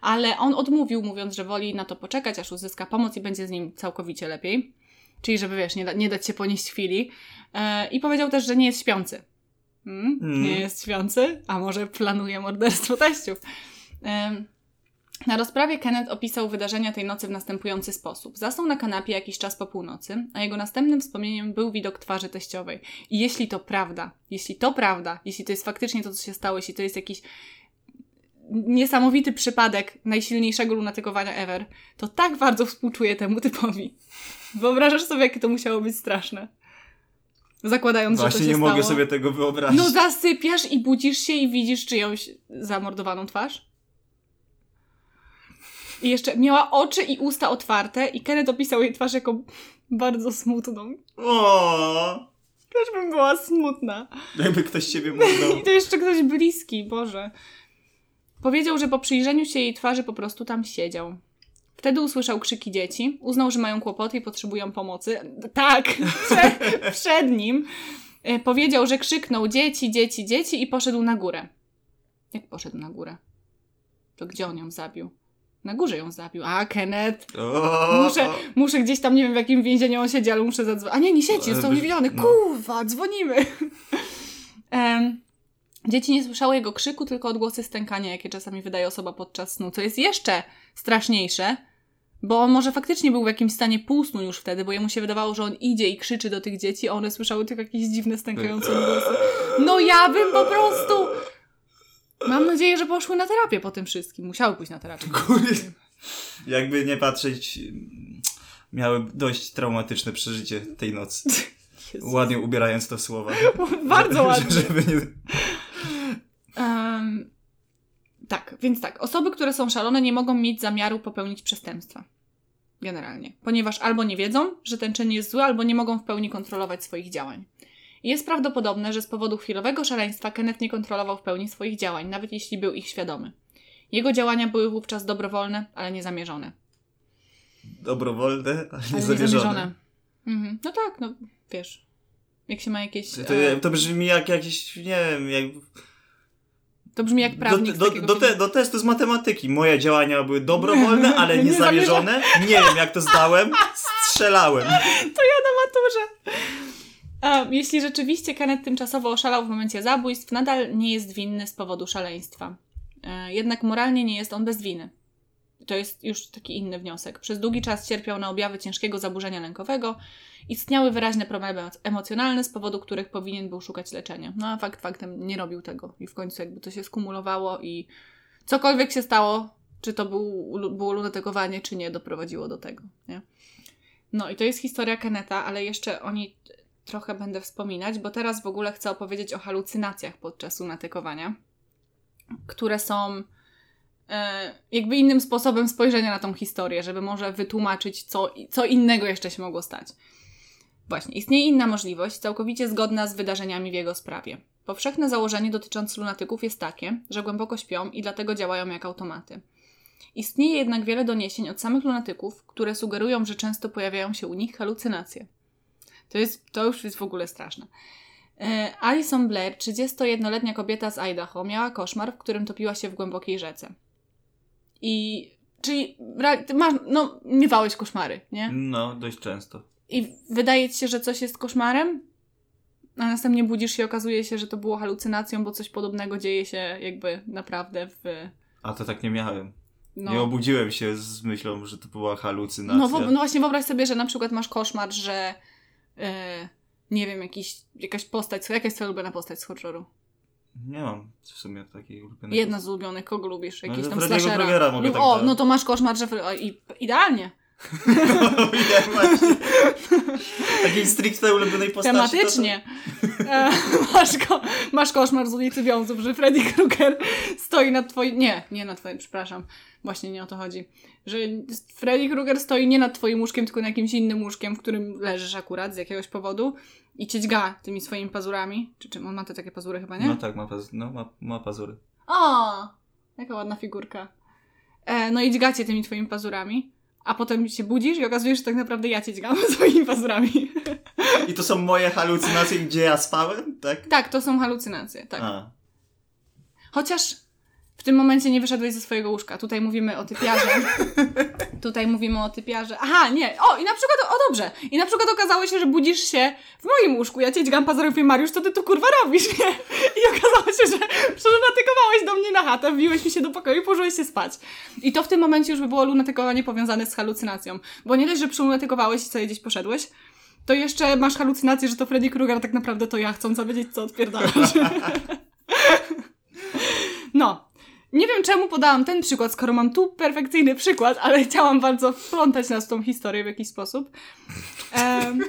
Ale on odmówił, mówiąc, że woli na to poczekać, aż uzyska pomoc i będzie z nim całkowicie lepiej. Czyli żeby wiesz, nie, da- nie dać się ponieść chwili. E- I powiedział też, że nie jest śpiący. Hmm? Mm. Nie jest śpiący? A może planuje morderstwo teściów? E- Na rozprawie Kenneth opisał wydarzenia tej nocy w następujący sposób. Zasnął na kanapie jakiś czas po północy, a jego następnym wspomnieniem był widok twarzy teściowej. I jeśli to prawda, jeśli to prawda, jeśli to jest faktycznie to, co się stało, jeśli to jest jakiś niesamowity przypadek najsilniejszego lunatykowania ever, to tak bardzo współczuję temu typowi. Wyobrażasz sobie, jakie to musiało być straszne. Zakładając, właśnie że to się stało. Właśnie nie mogę sobie tego wyobrazić. No zasypiasz i budzisz się i widzisz czyjąś zamordowaną twarz. I jeszcze miała oczy i usta otwarte i Kenneth opisał jej twarz jako bardzo smutną. O, też bym była smutna. Jakby ktoś ciebie mordał. I to jeszcze ktoś bliski, Boże. Powiedział, że po przyjrzeniu się jej twarzy po prostu tam siedział. Wtedy usłyszał krzyki dzieci, uznał, że mają kłopoty i potrzebują pomocy. Tak, przed, przed nim. Powiedział, że krzyknął dzieci, dzieci, dzieci i poszedł na górę. Jak poszedł na górę? To gdzie on ją zabił? Na górze ją zabił. A, Kenneth. Muszę, muszę gdzieś tam, nie wiem w jakim więzieniu on siedzi, ale muszę zadzwonić. A nie, nie siedzi, jest uniewinniony. Kurwa, dzwonimy. um, dzieci nie słyszały jego krzyku, tylko odgłosy stękania, jakie czasami wydaje osoba podczas snu. Co jest jeszcze straszniejsze, bo on może faktycznie był w jakimś stanie półsnu już wtedy, bo jemu się wydawało, że on idzie i krzyczy do tych dzieci, a one słyszały tylko jakieś dziwne stękające głosy. No ja bym po prostu... Mam nadzieję, że poszły na terapię po tym wszystkim. Musiały pójść na terapię. Góry. Jakby nie patrzeć, miały dość traumatyczne przeżycie tej nocy. Jezus. Ładnie ubierając to w słowa. Bardzo że, ładnie. Żeby nie... um, tak, więc tak. Osoby, które są szalone, nie mogą mieć zamiaru popełnić przestępstwa. Generalnie. Ponieważ albo nie wiedzą, że ten czyn jest zły, albo nie mogą w pełni kontrolować swoich działań. Jest prawdopodobne, że z powodu chwilowego szaleństwa Kenneth nie kontrolował w pełni swoich działań, nawet jeśli był ich świadomy. Jego działania były wówczas dobrowolne, ale niezamierzone. Dobrowolne, ale niezamierzone. Nie zamierzone. Mhm. No tak, no wiesz. Jak się ma jakieś... To, to brzmi jak jakiś, nie wiem, jak... To brzmi jak prawnik. Do, do, do, te, do testu z matematyki. Moje działania były dobrowolne, ale niezamierzone. Nie wiem, jak to zdałem. Strzelałem. To ja na maturze... A jeśli rzeczywiście Kenneth tymczasowo oszalał w momencie zabójstw, nadal nie jest winny z powodu szaleństwa. Jednak moralnie nie jest on bez winy. To jest już taki inny wniosek. Przez długi czas cierpiał na objawy ciężkiego zaburzenia lękowego. Istniały wyraźne problemy emocjonalne, z powodu których powinien był szukać leczenia. No a fakt faktem nie robił tego. I w końcu jakby to się skumulowało i cokolwiek się stało, czy to był, było lunatykowanie, czy nie, doprowadziło do tego. Nie? No i to jest historia Kennetha, ale jeszcze oni... trochę będę wspominać, bo teraz w ogóle chcę opowiedzieć o halucynacjach podczas unatykowania, które są jakby innym sposobem spojrzenia na tą historię, żeby może wytłumaczyć, co, co innego jeszcze się mogło stać. Właśnie, istnieje inna możliwość, całkowicie zgodna z wydarzeniami w jego sprawie. Powszechne założenie dotyczące lunatyków jest takie, że głęboko śpią i dlatego działają jak automaty. Istnieje jednak wiele doniesień od samych lunatyków, które sugerują, że często pojawiają się u nich halucynacje. To jest, to już jest w ogóle straszne. E, Alison Blair, trzydziestojednoletnia kobieta z Idaho, miała koszmar, w którym topiła się w głębokiej rzece. I, czyli, ty masz, no, miewałeś koszmary, nie? No, dość często. I wydaje ci się, że coś jest koszmarem, a następnie budzisz się i okazuje się, że to było halucynacją, bo coś podobnego dzieje się jakby naprawdę w... A to tak nie miałem. No. Nie obudziłem się z myślą, że to była halucynacja. No, wo- no właśnie wyobraź sobie, że na przykład masz koszmar, że yy, nie wiem, jakiś, jakaś postać, jaka jest twoja ulubiona postać z horroru? Nie mam w sumie takiej ulubionej. Jedna z ulubionych, kogo lubisz? Jakiś no, tam slashera. Mogę Lub, tak o, dać. No to masz koszmar, że... O, i, idealnie. No, nie, właśnie. Takiej stricte ulubionej postaci. Tematycznie. To... E, masz, ko- masz koszmar z ulicy Wiązów, że Freddy Krueger stoi nad twoim... Nie, nie nad twoim, przepraszam. Właśnie nie o to chodzi. Że Freddy Krueger stoi nie nad twoim łóżkiem, tylko na jakimś innym łóżkiem, w którym leżysz akurat z jakiegoś powodu i cię dźga tymi swoimi pazurami. Czy, czy on ma te takie pazury chyba, nie? No tak, ma, paz- no, ma, ma pazury. O, jaka ładna figurka. E, no i dźga cię tymi twoimi pazurami. A potem się budzisz i okazuje się, że tak naprawdę ja cię dźgam swoimi pazurami. I to są moje halucynacje, gdzie ja spałem, tak? Tak, to są halucynacje, tak. A. Chociaż w tym momencie nie wyszedłeś ze swojego łóżka. Tutaj mówimy o typiarze. Tutaj mówimy o typiarze. Aha, nie. O, i na przykład, o dobrze. I na przykład okazało się, że budzisz się w moim łóżku. Ja cię dźgam pazurami, mówię, Mariusz, co ty tu kurwa robisz, nie? I okazało się, że przenatykowałeś do mnie na chatę, wbiłeś mi się do pokoju i położyłeś się spać. I to w tym momencie już by było lunatykowanie powiązane z halucynacją. Bo nie dość, że przenatykowałeś i sobie gdzieś poszedłeś, to jeszcze masz halucynację, że to Freddy Krueger, tak naprawdę to ja, chcąca wiedzieć, co odpierdalasz. No. Nie wiem, czemu podałam ten przykład, skoro mam tu perfekcyjny przykład, ale chciałam bardzo wplątać nas w tą historię w jakiś sposób. Um...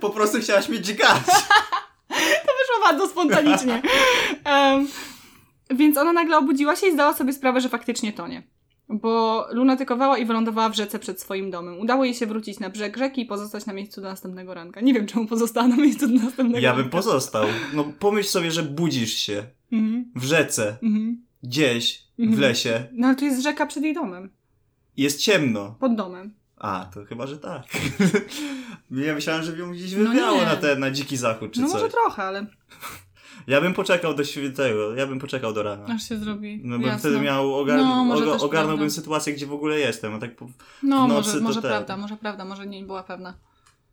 Po prostu chciałaś mnie dźgać. To wyszło bardzo spontanicznie. Um... Więc ona nagle obudziła się i zdała sobie sprawę, że faktycznie tonie. Bo lunatykowała i wylądowała w rzece przed swoim domem. Udało jej się wrócić na brzeg rzeki i pozostać na miejscu do następnego ranka. Nie wiem, czemu pozostała na miejscu do następnego ja ranka. Ja bym pozostał. No pomyśl sobie, że budzisz się mhm. w rzece. Mhm. Gdzieś, w lesie. No ale tu jest rzeka przed jej domem. Jest ciemno. Pod domem. A, to chyba, że tak. Ja myślałem, że ją gdzieś wybrało no na, ten, na dziki zachód czy no coś. No może trochę, ale... Ja bym poczekał do świętego, ja bym poczekał do rana. Aż się zrobi. No bym Jasne. Wtedy miał, ogarn... no, o, ogarnąłbym prawda. sytuację, gdzie w ogóle jestem, a tak po No może, to może prawda, może prawda, może nie była pewna.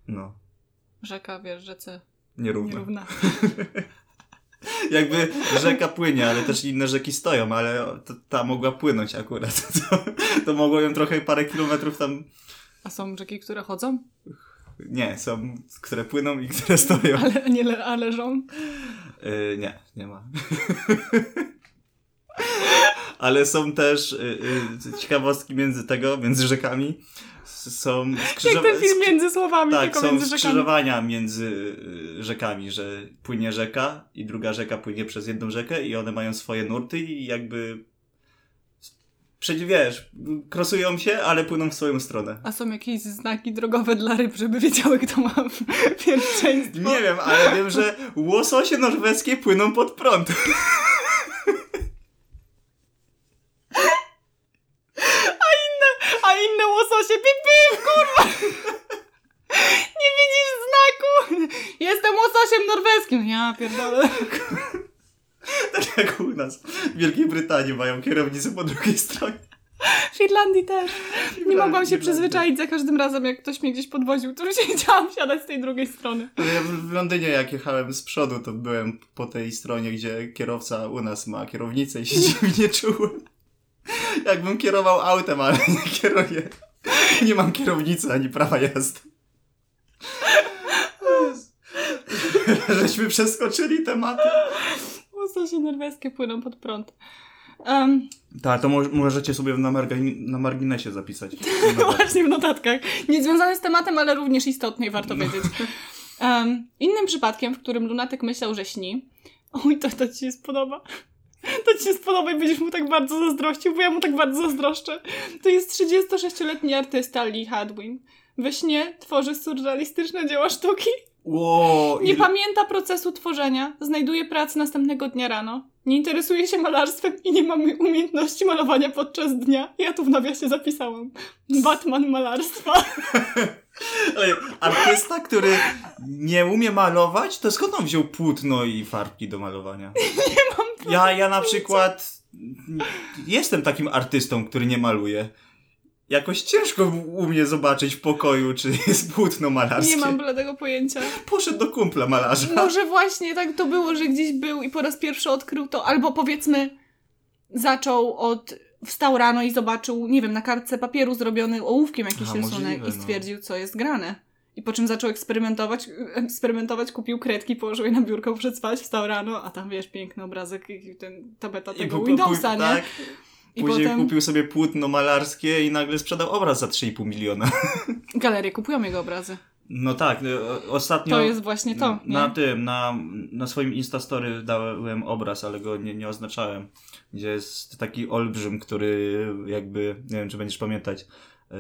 No. Rzeka, wiesz, rzece... Nierówna. Nierówna. Jakby rzeka płynie, ale też inne rzeki stoją, ale ta mogła płynąć akurat. To, to mogło ją trochę parę kilometrów tam... A są rzeki, które chodzą? Nie, są, które płyną i które stoją. Ale nie le- a leżą? Yy, nie, nie ma. Ale są też yy, yy, ciekawostki między tego, między rzekami. Są skrzyżow... Jak ten film między słowami, tak, tylko między rzekami. Tak, są skrzyżowania między rzekami, że płynie rzeka i druga rzeka płynie przez jedną rzekę i one mają swoje nurty i jakby, wiesz, krosują się, ale płyną w swoją stronę. A są jakieś znaki drogowe dla ryb, żeby wiedziały, kto ma pierwszeństwo? Nie wiem, ale wiem, że łososie norweskie płyną pod prąd. Łososie, pip, pip, kurwa! Nie widzisz znaku! Jestem łososiem norweskim! Ja pierdolę. Tak jak u nas. W Wielkiej Brytanii mają kierownicę po drugiej stronie. W Irlandii też. Nie mogłam się przyzwyczaić za każdym razem, jak ktoś mnie gdzieś podwoził, to już nie chciałam siadać z tej drugiej strony. Ja w Londynie, jak jechałem z przodu, to byłem po tej stronie, gdzie kierowca u nas ma kierownicę i się dziwnie czułem. Jakbym kierował autem, ale nie kieruję. Nie mam kierownicy ani prawa jazdy. Żeśmy przeskoczyli tematy. Łososie norweskie płyną pod prąd. Um, tak, to mo- możecie sobie na, margi- na marginesie zapisać. Właśnie w notatkach. Nie związane z tematem, ale również istotne i warto no. wiedzieć. Um, innym przypadkiem, w którym lunatyk myślał, że śni... Oj, to, to ci się spodoba. To ci się spodoba i będziesz mu tak bardzo zazdrościł, bo ja mu tak bardzo zazdroszczę. To jest trzydziestosześcioletni artysta Lee Hadwin. We śnie tworzy surrealistyczne dzieła sztuki. Wow, nie il... pamięta procesu tworzenia. Znajduje pracę następnego dnia rano. Nie interesuje się malarstwem i nie ma umiejętności malowania podczas dnia. Ja tu w nawiasie zapisałam. Batman malarstwa. Ale artysta, który nie umie malować, to skąd on wziął płótno i farbki do malowania? Nie mam płótna. Ja, ja na przykład jestem takim artystą, który nie maluje. Jakoś ciężko u mnie zobaczyć w pokoju, czy jest płótno malarskie. Nie mam bladego pojęcia. Poszedł do kumpla malarza. Może właśnie tak to było, że gdzieś był i po raz pierwszy odkrył to. Albo powiedzmy zaczął od... Wstał rano i zobaczył, nie wiem, na kartce papieru zrobiony ołówkiem jakiś A, rysunek możliwe, i stwierdził, no. co jest grane. I po czym zaczął eksperymentować, eksperymentować, kupił kredki, położył je na biurko, przed spać, wstał rano, a tam, wiesz, piękny obrazek i ten, ta beta tego Windowsa, nie? Tak. I później potem... kupił sobie płótno malarskie i nagle sprzedał obraz za trzy i pół miliona. Galerie kupują jego obrazy. No tak, ostatnio... To jest właśnie to, nie? Na tym, na, na swoim Instastory dałem obraz, ale go nie, nie oznaczałem. Gdzie jest taki olbrzym, który jakby, nie wiem czy będziesz pamiętać, yy,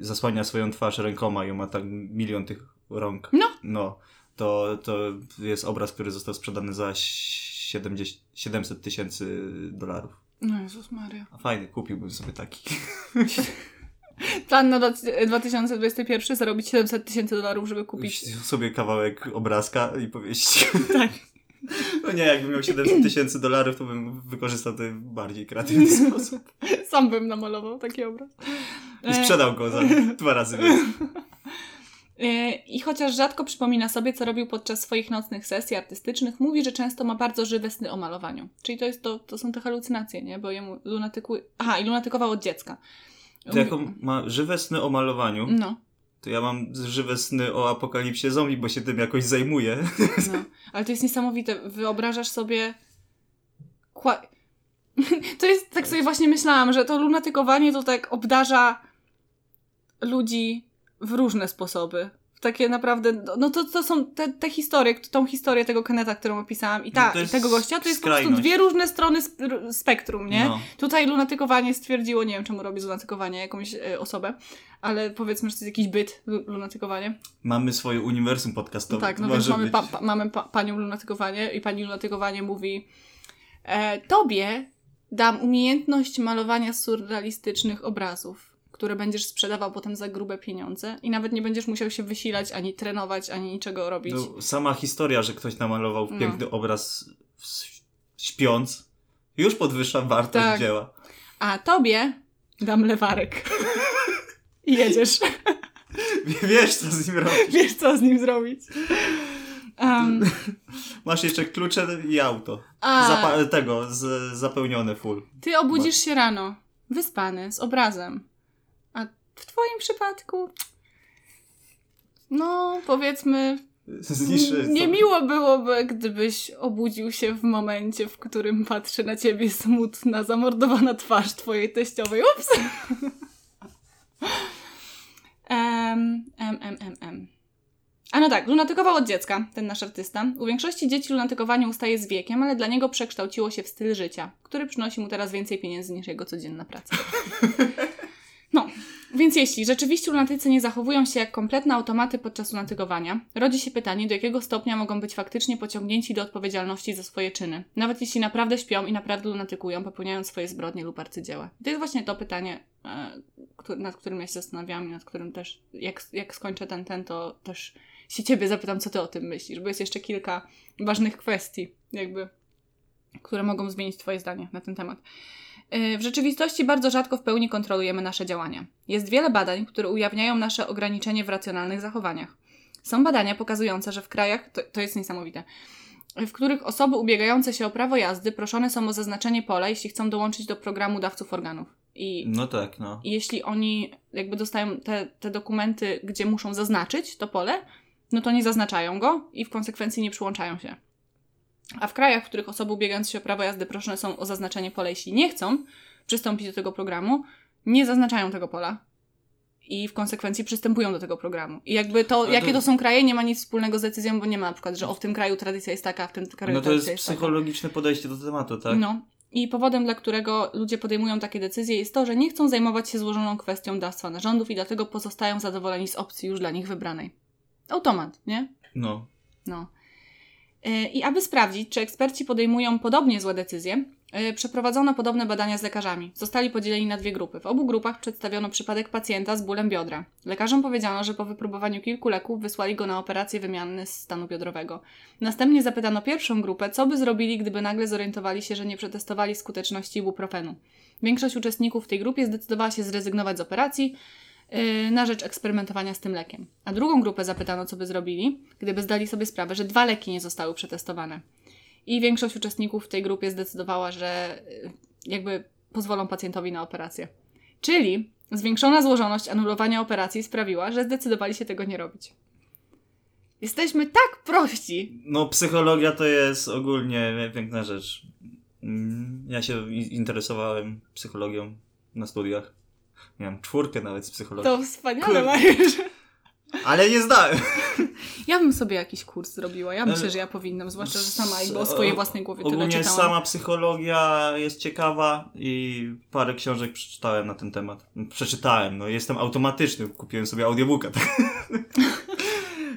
zasłania swoją twarz rękoma i on ma tak milion tych rąk. No. No. To, to jest obraz, który został sprzedany za siedemdziesiąt, siedemset tysięcy dolarów. No Jezus Maria. A fajny, kupiłbym sobie taki. Plan na dwa tysiące dwudziesty pierwszy zarobić siedemset tysięcy dolarów, żeby kupić sobie kawałek obrazka i powieść. Tak. No nie, jakbym miał siedemset tysięcy dolarów, to bym wykorzystał to w bardziej kreatywny sposób. Sam bym namalował taki obraz. I sprzedał go za dwa razy więcej. I chociaż rzadko przypomina sobie, co robił podczas swoich nocnych sesji artystycznych, mówi, że często ma bardzo żywe sny o malowaniu. Czyli to, jest to, to są te halucynacje, nie? Bo jemu lunatyku... Aha, i lunatykował od dziecka. To jak on ma żywe sny o malowaniu, no. to ja mam żywe sny o apokalipsie zombie, bo się tym jakoś zajmuję. No. Ale to jest niesamowite. Wyobrażasz sobie... Kła... To jest... Tak sobie właśnie myślałam, że to lunatykowanie to tak obdarza ludzi w różne sposoby. Takie naprawdę... No to, to są te, te historie, tą historię tego Kennetha, którą opisałam i, ta, no i tego gościa, to jest skrajność. Po prostu dwie różne strony spektrum, nie? No. Tutaj lunatykowanie stwierdziło, nie wiem czemu robi z lunatykowania jakąś y, osobę, ale powiedzmy, że to jest jakiś byt, lunatykowanie. Mamy swoje uniwersum podcastowe. Tak, no więc mamy, pa, pa, mamy pa, panią lunatykowanie i pani lunatykowanie mówi e, tobie dam umiejętność malowania surrealistycznych obrazów, które będziesz sprzedawał potem za grube pieniądze i nawet nie będziesz musiał się wysilać, ani trenować, ani niczego robić. No, sama historia, że ktoś namalował no. piękny obraz śpiąc, już podwyższa wartość tak. dzieła. A tobie dam lewarek. I jedziesz. Wiesz, co z nim robić. Wiesz, co z nim zrobić. Um. Masz jeszcze klucze i auto. A... Zapa- tego, z- zapełnione full. Ty obudzisz się rano, wyspany, z obrazem. W twoim przypadku, no powiedzmy, n- niemiło byłoby, gdybyś obudził się w momencie, w którym patrzy na ciebie smutna, zamordowana twarz twojej teściowej. Ups! em, em, em, em, em. A no tak, lunatykował od dziecka, ten nasz artysta. U większości dzieci lunatykowanie ustaje z wiekiem, ale dla niego przekształciło się w styl życia, który przynosi mu teraz więcej pieniędzy niż jego codzienna praca. No, więc jeśli rzeczywiście lunatycy nie zachowują się jak kompletne automaty podczas lunatykowania, rodzi się pytanie, do jakiego stopnia mogą być faktycznie pociągnięci do odpowiedzialności za swoje czyny, nawet jeśli naprawdę śpią i naprawdę lunatykują, popełniając swoje zbrodnie lub arcydzieła. I to jest właśnie to pytanie, nad którym ja się zastanawiam i nad którym też, jak, jak skończę ten, ten, to też się ciebie zapytam, co ty o tym myślisz, bo jest jeszcze kilka ważnych kwestii, jakby, które mogą zmienić twoje zdanie na ten temat. W rzeczywistości bardzo rzadko w pełni kontrolujemy nasze działania. Jest wiele badań, które ujawniają nasze ograniczenie w racjonalnych zachowaniach. Są badania pokazujące, że w krajach, to, to jest niesamowite, w których osoby ubiegające się o prawo jazdy proszone są o zaznaczenie pola, jeśli chcą dołączyć do programu dawców organów. I no tak, no. Jeśli oni jakby dostają te, te dokumenty, gdzie muszą zaznaczyć to pole, no to nie zaznaczają go i w konsekwencji nie przyłączają się. A w krajach, w których osoby ubiegające się o prawo jazdy proszone są o zaznaczenie pola, jeśli nie chcą przystąpić do tego programu, nie zaznaczają tego pola. i w konsekwencji przystępują do tego programu. I jakby to, no jakie to... to są kraje, nie ma nic wspólnego z decyzją, bo nie ma na przykład, że o, w tym kraju tradycja jest taka, w tym kraju no tradycja jest taka. No to jest psychologiczne podejście do tematu, tak? No. I powodem, dla którego ludzie podejmują takie decyzje, jest to, że nie chcą zajmować się złożoną kwestią dawstwa narządów i dlatego pozostają zadowoleni z opcji już dla nich wybranej. Automat, nie? No. No. I aby sprawdzić, czy eksperci podejmują podobnie złe decyzje, przeprowadzono podobne badania z lekarzami. Zostali podzieleni na dwie grupy. W obu grupach przedstawiono przypadek pacjenta z bólem biodra. Lekarzom powiedziano, że po wypróbowaniu kilku leków wysłali go na operację wymiany stanu biodrowego. Następnie zapytano pierwszą grupę, co by zrobili, gdyby nagle zorientowali się, że nie przetestowali skuteczności ibuprofenu. Większość uczestników w tej grupie zdecydowała się zrezygnować z operacji na rzecz eksperymentowania z tym lekiem. A drugą grupę zapytano, co by zrobili, gdyby zdali sobie sprawę, że dwa leki nie zostały przetestowane. I większość uczestników w tej grupie zdecydowała, że jakby pozwolą pacjentowi na operację. Czyli zwiększona złożoność anulowania operacji sprawiła, że zdecydowali się tego nie robić. Jesteśmy tak prości! No, psychologia to jest ogólnie piękna rzecz. Ja się interesowałem psychologią na studiach. Miałem czwórkę nawet z psychologii. To wspaniale, Mariusz. Ale nie zdałem. Ja bym sobie jakiś kurs zrobiła. Ja myślę, że ja powinnam, zwłaszcza, że sama i o swojej własnej głowie tyle ogólnie czytałam. Sama psychologia jest ciekawa i parę książek przeczytałem na ten temat. Przeczytałem, no jestem automatyczny. Kupiłem sobie audiobooka. Tak?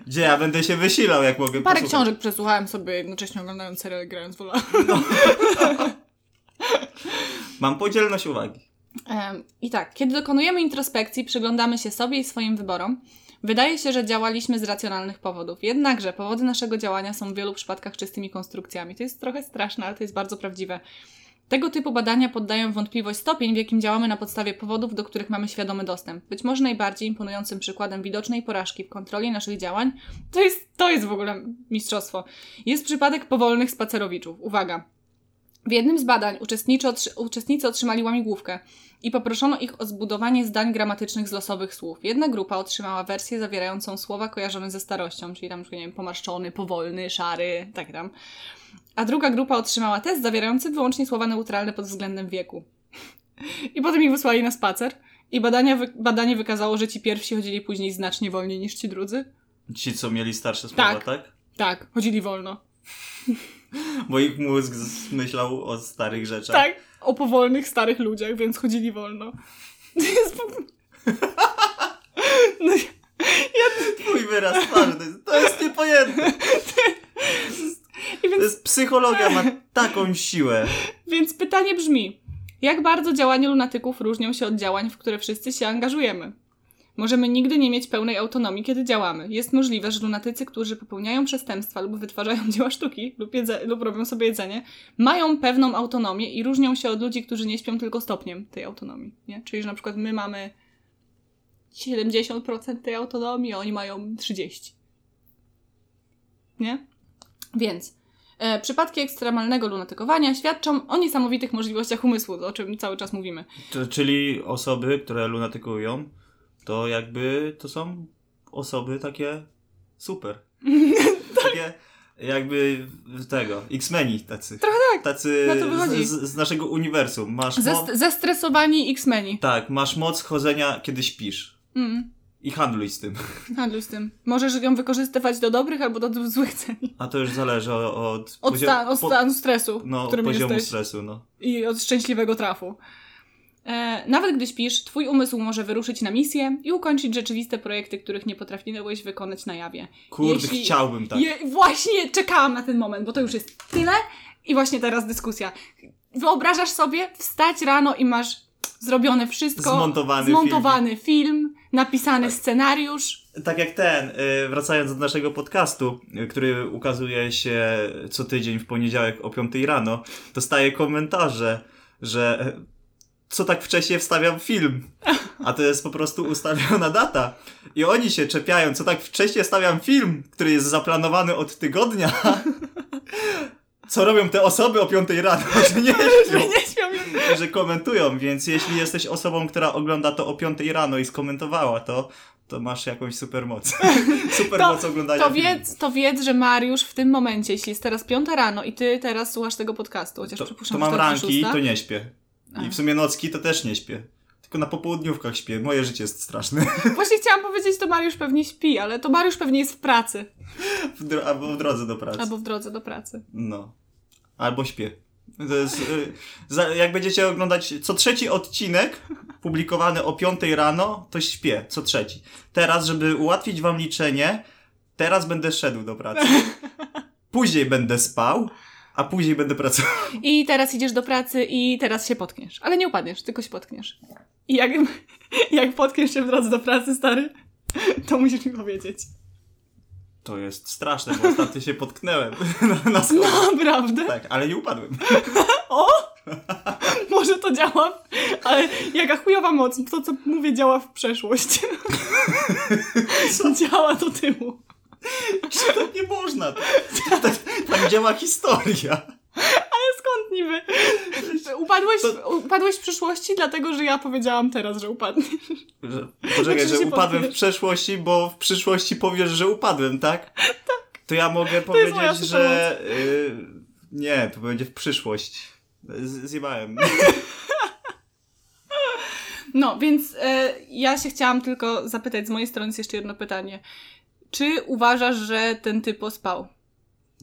Gdzie ja będę się wysilał, jak mogę Parę posłuchać. Książek przesłuchałem sobie, jednocześnie oglądając serial i grając w LoL'a. No. Mam podzielność uwagi. I tak, kiedy dokonujemy introspekcji, przyglądamy się sobie i swoim wyborom, wydaje się, że działaliśmy z racjonalnych powodów. Jednakże powody naszego działania są w wielu przypadkach czystymi konstrukcjami. To jest trochę straszne, ale to jest bardzo prawdziwe. Tego typu badania poddają wątpliwość stopień, w jakim działamy na podstawie powodów, do których mamy świadomy dostęp. Być może najbardziej imponującym przykładem widocznej porażki w kontroli naszych działań to jest, to jest w ogóle mistrzostwo. Jest przypadek powolnych spacerowiczów. Uwaga! W jednym z badań uczestnicy otrzymali łamigłówkę i poproszono ich o zbudowanie zdań gramatycznych z losowych słów. Jedna grupa otrzymała wersję zawierającą słowa kojarzone ze starością, czyli tam, nie wiem, pomarszczony, powolny, szary, tak tam. A druga grupa otrzymała test zawierający wyłącznie słowa neutralne pod względem wieku. I potem ich wysłali na spacer i badania wy- badanie wykazało, że ci pierwsi chodzili później znacznie wolniej niż ci drudzy. Ci, co mieli starsze słowa, tak? Tak, tak, chodzili wolno. Bo ich mózg myślał o starych rzeczach. Tak, o powolnych, starych ludziach, więc chodzili wolno. No, ja... Twój wyraz twarzy, to jest, to jest niepojęte. I więc... To jest psychologia, ma taką siłę. Więc pytanie brzmi, jak bardzo działania lunatyków różnią się od działań, w które wszyscy się angażujemy? Możemy nigdy nie mieć pełnej autonomii, kiedy działamy. Jest możliwe, że lunatycy, którzy popełniają przestępstwa lub wytwarzają dzieła sztuki lub, jedze- lub robią sobie jedzenie, mają pewną autonomię i różnią się od ludzi, którzy nie śpią tylko stopniem tej autonomii. Nie? Czyli, że na przykład my mamy siedemdziesiąt procent tej autonomii, a oni mają trzydzieści procent. Nie? Więc e, przypadki ekstremalnego lunatykowania świadczą o niesamowitych możliwościach umysłu, o czym cały czas mówimy. C- czyli osoby, które lunatykują, to jakby to są osoby takie super. Takie jakby tego, X-meni tacy. Trochę tak, tacy na to wychodzi. Z, z naszego uniwersum. Masz Zest- mo- zestresowani X-meni. Tak, masz moc chodzenia, kiedy śpisz. Mm. I handluj z tym. Handluj z tym. Możesz ją wykorzystywać do dobrych albo do złych celi. A to już zależy od... Od, poziom- stan, od stanu stresu, no, w którym jesteś. No, poziomu stresu, no. I od szczęśliwego trafu. Nawet gdy śpisz, twój umysł może wyruszyć na misję i ukończyć rzeczywiste projekty, których nie potrafiłeś wykonać na jawie. Kurde, Jeśli... chciałbym tak. Je... Właśnie czekałam na ten moment, bo to już jest tyle i właśnie teraz dyskusja. Wyobrażasz sobie wstać rano i masz zrobione wszystko, zmontowany, zmontowany film. film, napisany scenariusz. Tak jak ten, wracając do naszego podcastu, który ukazuje się co tydzień w poniedziałek o piątej rano, dostaję komentarze, że... co tak wcześnie wstawiam film, a to jest po prostu ustawiona data. I oni się czepiają, co tak wcześnie wstawiam film, który jest zaplanowany od tygodnia. Co robią te osoby o piątej rano, że nie śpią, że komentują, więc jeśli jesteś osobą, która ogląda to o piątej rano i skomentowała to, to masz jakąś supermoc. Supermoc oglądania to wiedz, to wiedz, że Mariusz w tym momencie, jeśli jest teraz piąta rano i ty teraz słuchasz tego podcastu, chociaż to, przypuszczam, to mam ranki, to nie śpię. I w sumie nocki to też nie śpię. tylko na popołudniówkach śpię. Moje życie jest straszne. Właśnie chciałam powiedzieć, to Mariusz pewnie śpi, ale to Mariusz pewnie jest w pracy. W dro- albo w drodze do pracy. Albo w drodze do pracy. No. Albo śpię. To jest, jak będziecie oglądać co trzeci odcinek publikowany o piątej rano, to śpię co trzeci. Teraz, żeby ułatwić wam liczenie, teraz będę szedł do pracy. Później będę spał, a później będę pracował. I teraz idziesz do pracy i teraz się potkniesz. Ale nie upadniesz, tylko się potkniesz. I jak, jak potkniesz się w drodze do pracy, stary, to musisz mi powiedzieć. To jest straszne, bo ostatnio się potknęłem na, na schodach. Naprawdę? Tak, ale nie upadłem. O! Może to działa, ale jaka chujowa moc. To, co mówię, działa w przeszłość. Działa do tyłu. Czy tak nie można? Tak, tak, tak działa historia. Ale skąd niby? Upadłeś, to... upadłeś w przyszłości, dlatego że ja powiedziałam teraz, że upadniesz. Że, poczekaj, że upadłem podpiesz. w przeszłości, bo w przyszłości powiesz, że upadłem, tak? Tak. To ja mogę to powiedzieć, że... Yy, nie, to będzie w przyszłość. Z- zjebałem. No, więc yy, ja się chciałam tylko zapytać, z mojej strony jest jeszcze jedno pytanie. Czy uważasz, że ten typo spał?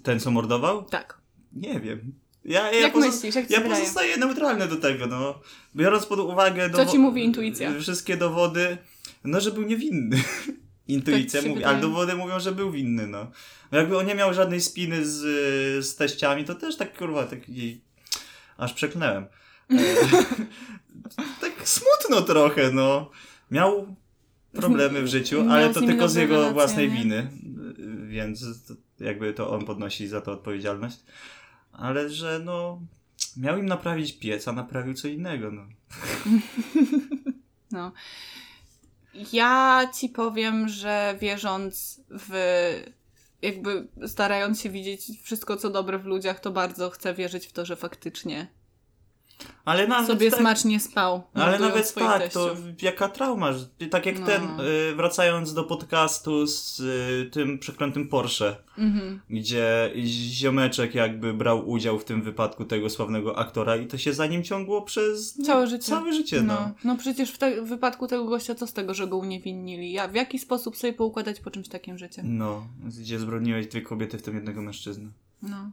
Ten, co mordował? Tak. Nie wiem. Ja, ja Jak pozo- myślisz? Jak ja pozostaję neutralny do tego, no. Biorąc pod uwagę... Dowo- co ci mówi intuicja? Wszystkie dowody, no, że był niewinny. Intuicja tak mówi, ale dowody mówią, że był winny, no. no. Jakby on nie miał żadnej spiny z, z teściami, to też tak, kurwa, tak jej... Aż przeklnęłem. E, tak smutno trochę, no. Miał... problemy w życiu, Miał ale to tylko z jego relacje, własnej nie? winy, więc to, jakby to on podnosi za to odpowiedzialność, ale że no miał im naprawić piec, a naprawił co innego, no. No. Ja ci powiem, że wierząc w, jakby starając się widzieć wszystko co dobre w ludziach, to bardzo chcę wierzyć w to, że faktycznie ale nawet sobie tak, smacznie spał. Ale nawet tak, teściów. To jaka trauma. Tak jak no. ten, y, wracając do podcastu z y, tym przeklętym Porsche, mm-hmm. gdzie ziomeczek jakby brał udział w tym wypadku tego sławnego aktora i to się za nim ciągło przez... No, całe życie. Całe życie, no. No, no przecież w, te, w wypadku tego gościa co z tego, że go uniewinnili? Ja, w jaki sposób sobie poukładać po czymś takim życie? No, gdzie zbrodniłeś dwie kobiety, w tym jednego mężczyznę. No,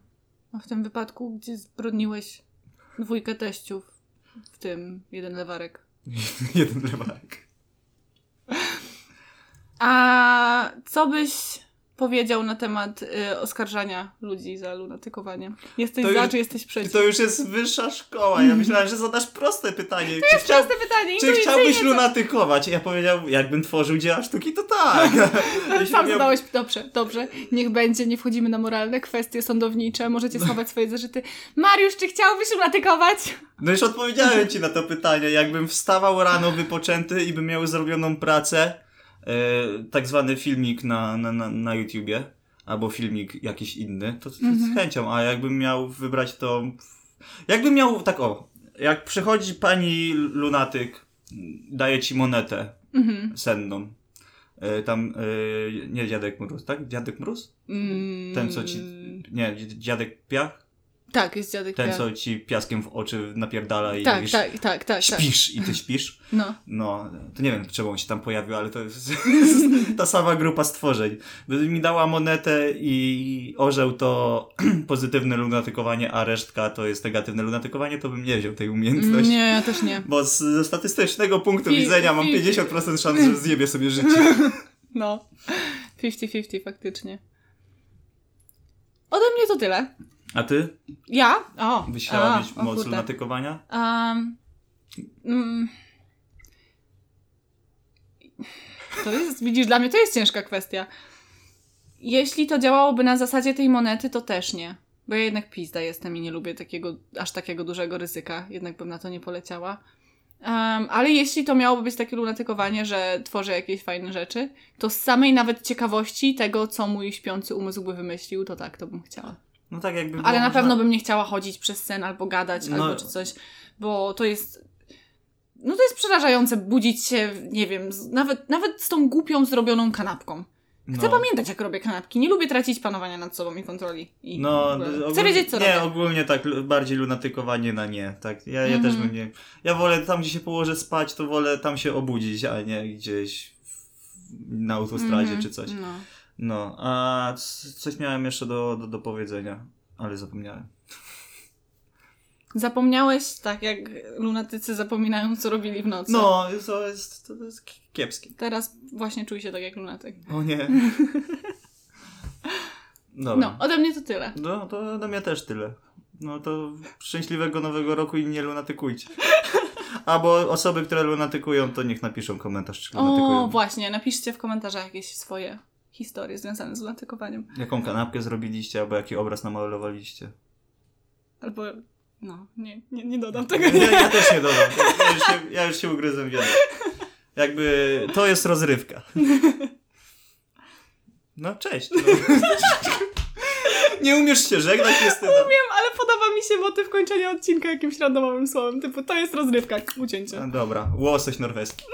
a w tym wypadku, gdzie zbrodniłeś... Dwójkę teściów, w tym jeden lewarek. jeden lewarek. A co byś powiedział na temat y, oskarżania ludzi za lunatykowanie? Jesteś to za, już, czy jesteś przeciw? To już jest wyższa szkoła. Ja myślałem, że zadasz proste pytanie. To czy jest chciał, proste pytanie. Czy chciałbyś lunatykować? Ja powiedział, jakbym tworzył dzieła sztuki, to tak. Sam miał... zadałeś. Dobrze, dobrze. Niech będzie, nie wchodzimy na moralne kwestie sądownicze. Możecie schować swoje zażyty. Mariusz, czy chciałbyś lunatykować? No już odpowiedziałem ci na to pytanie. Jakbym wstawał rano wypoczęty i bym miał zrobioną pracę, Yy, tak zwany filmik na, na, na, na YouTubie, albo filmik jakiś inny, to mm-hmm. z chęcią, a jakbym miał wybrać to... Jakbym miał, tak o, jak przychodzi pani lunatyk, daje ci monetę mm-hmm. senną. Yy, tam, yy, nie Dziadek Mróz, tak? Dziadek Mróz? Mm. Ten co ci... Nie, Dziadek Piach? Tak, jest Dziadek Piach. Ten co ci piaskiem w oczy napierdala i tak, mówisz, tak, tak, tak, śpisz tak. I ty śpisz. No. No, to nie wiem czemu on się tam pojawił, ale to jest ta sama grupa stworzeń. Gdyby mi dała monetę i orzeł to pozytywne lunatykowanie, a resztka to jest negatywne lunatykowanie, to bym nie wziął tej umiejętności. Nie, ja też nie. Bo z, ze statystycznego punktu I, widzenia mam i... pięćdziesiąt procent szans, że zjebie sobie życie. No, fifty fifty faktycznie. Ode mnie to tyle. A ty? Ja? O! Myślała mieć moc lunatykowania? Um, um, to jest, widzisz, dla mnie to jest ciężka kwestia. Jeśli to działałoby na zasadzie tej monety, to też nie. Bo ja jednak pizda jestem i nie lubię takiego, aż takiego dużego ryzyka. Jednak bym na to nie poleciała. Um, ale jeśli to miałoby być takie lunatykowanie, że tworzę jakieś fajne rzeczy, to z samej nawet ciekawości tego, co mój śpiący umysł by wymyślił, to tak, to bym chciała. No tak jakby ale na można... pewno bym nie chciała chodzić przez sen albo gadać, no. albo czy coś, bo to jest no to jest przerażające budzić się, nie wiem, z, nawet, nawet z tą głupią zrobioną kanapką. Chcę no. pamiętać, jak robię kanapki. Nie lubię tracić panowania nad sobą i kontroli. I no, ogólnie, chcę wiedzieć, co nie, robię. Nie, ogólnie tak, bardziej lunatykowanie na nie. Tak, ja, ja mm-hmm. też bym nie... Ja wolę tam, gdzie się położę spać, to wolę tam się obudzić, a nie gdzieś na autostradzie mm-hmm. czy coś. No. no, a coś miałem jeszcze do, do, do powiedzenia, ale zapomniałem. Zapomniałeś tak, jak lunatycy zapominają, co robili w nocy. No, to jest, to jest kiepskie. Teraz właśnie czuję się tak jak lunatyk. O nie. Dobra. No, ode mnie to tyle. No, to ode mnie też tyle. No to szczęśliwego nowego roku i nie lunatykujcie. Albo osoby, które lunatykują, to niech napiszą komentarz, czy lunatykują. O, właśnie, napiszcie w komentarzach jakieś swoje historie związane z lunatykowaniem. Jaką kanapkę zrobiliście, albo jaki obraz namalowaliście. Albo... No, nie, nie, nie dodam tego. Nie. Ja, ja też nie dodam. Ja już się, ja już się ugryzłem w jadek. Jakby to jest rozrywka. No, cześć. No. Nie umiesz się żegnać, jestem. Umiem, ale podoba mi się motyw kończenia odcinka jakimś randomowym słowem, typu to jest rozrywka, ucięcie. Dobra, łosoś norweski.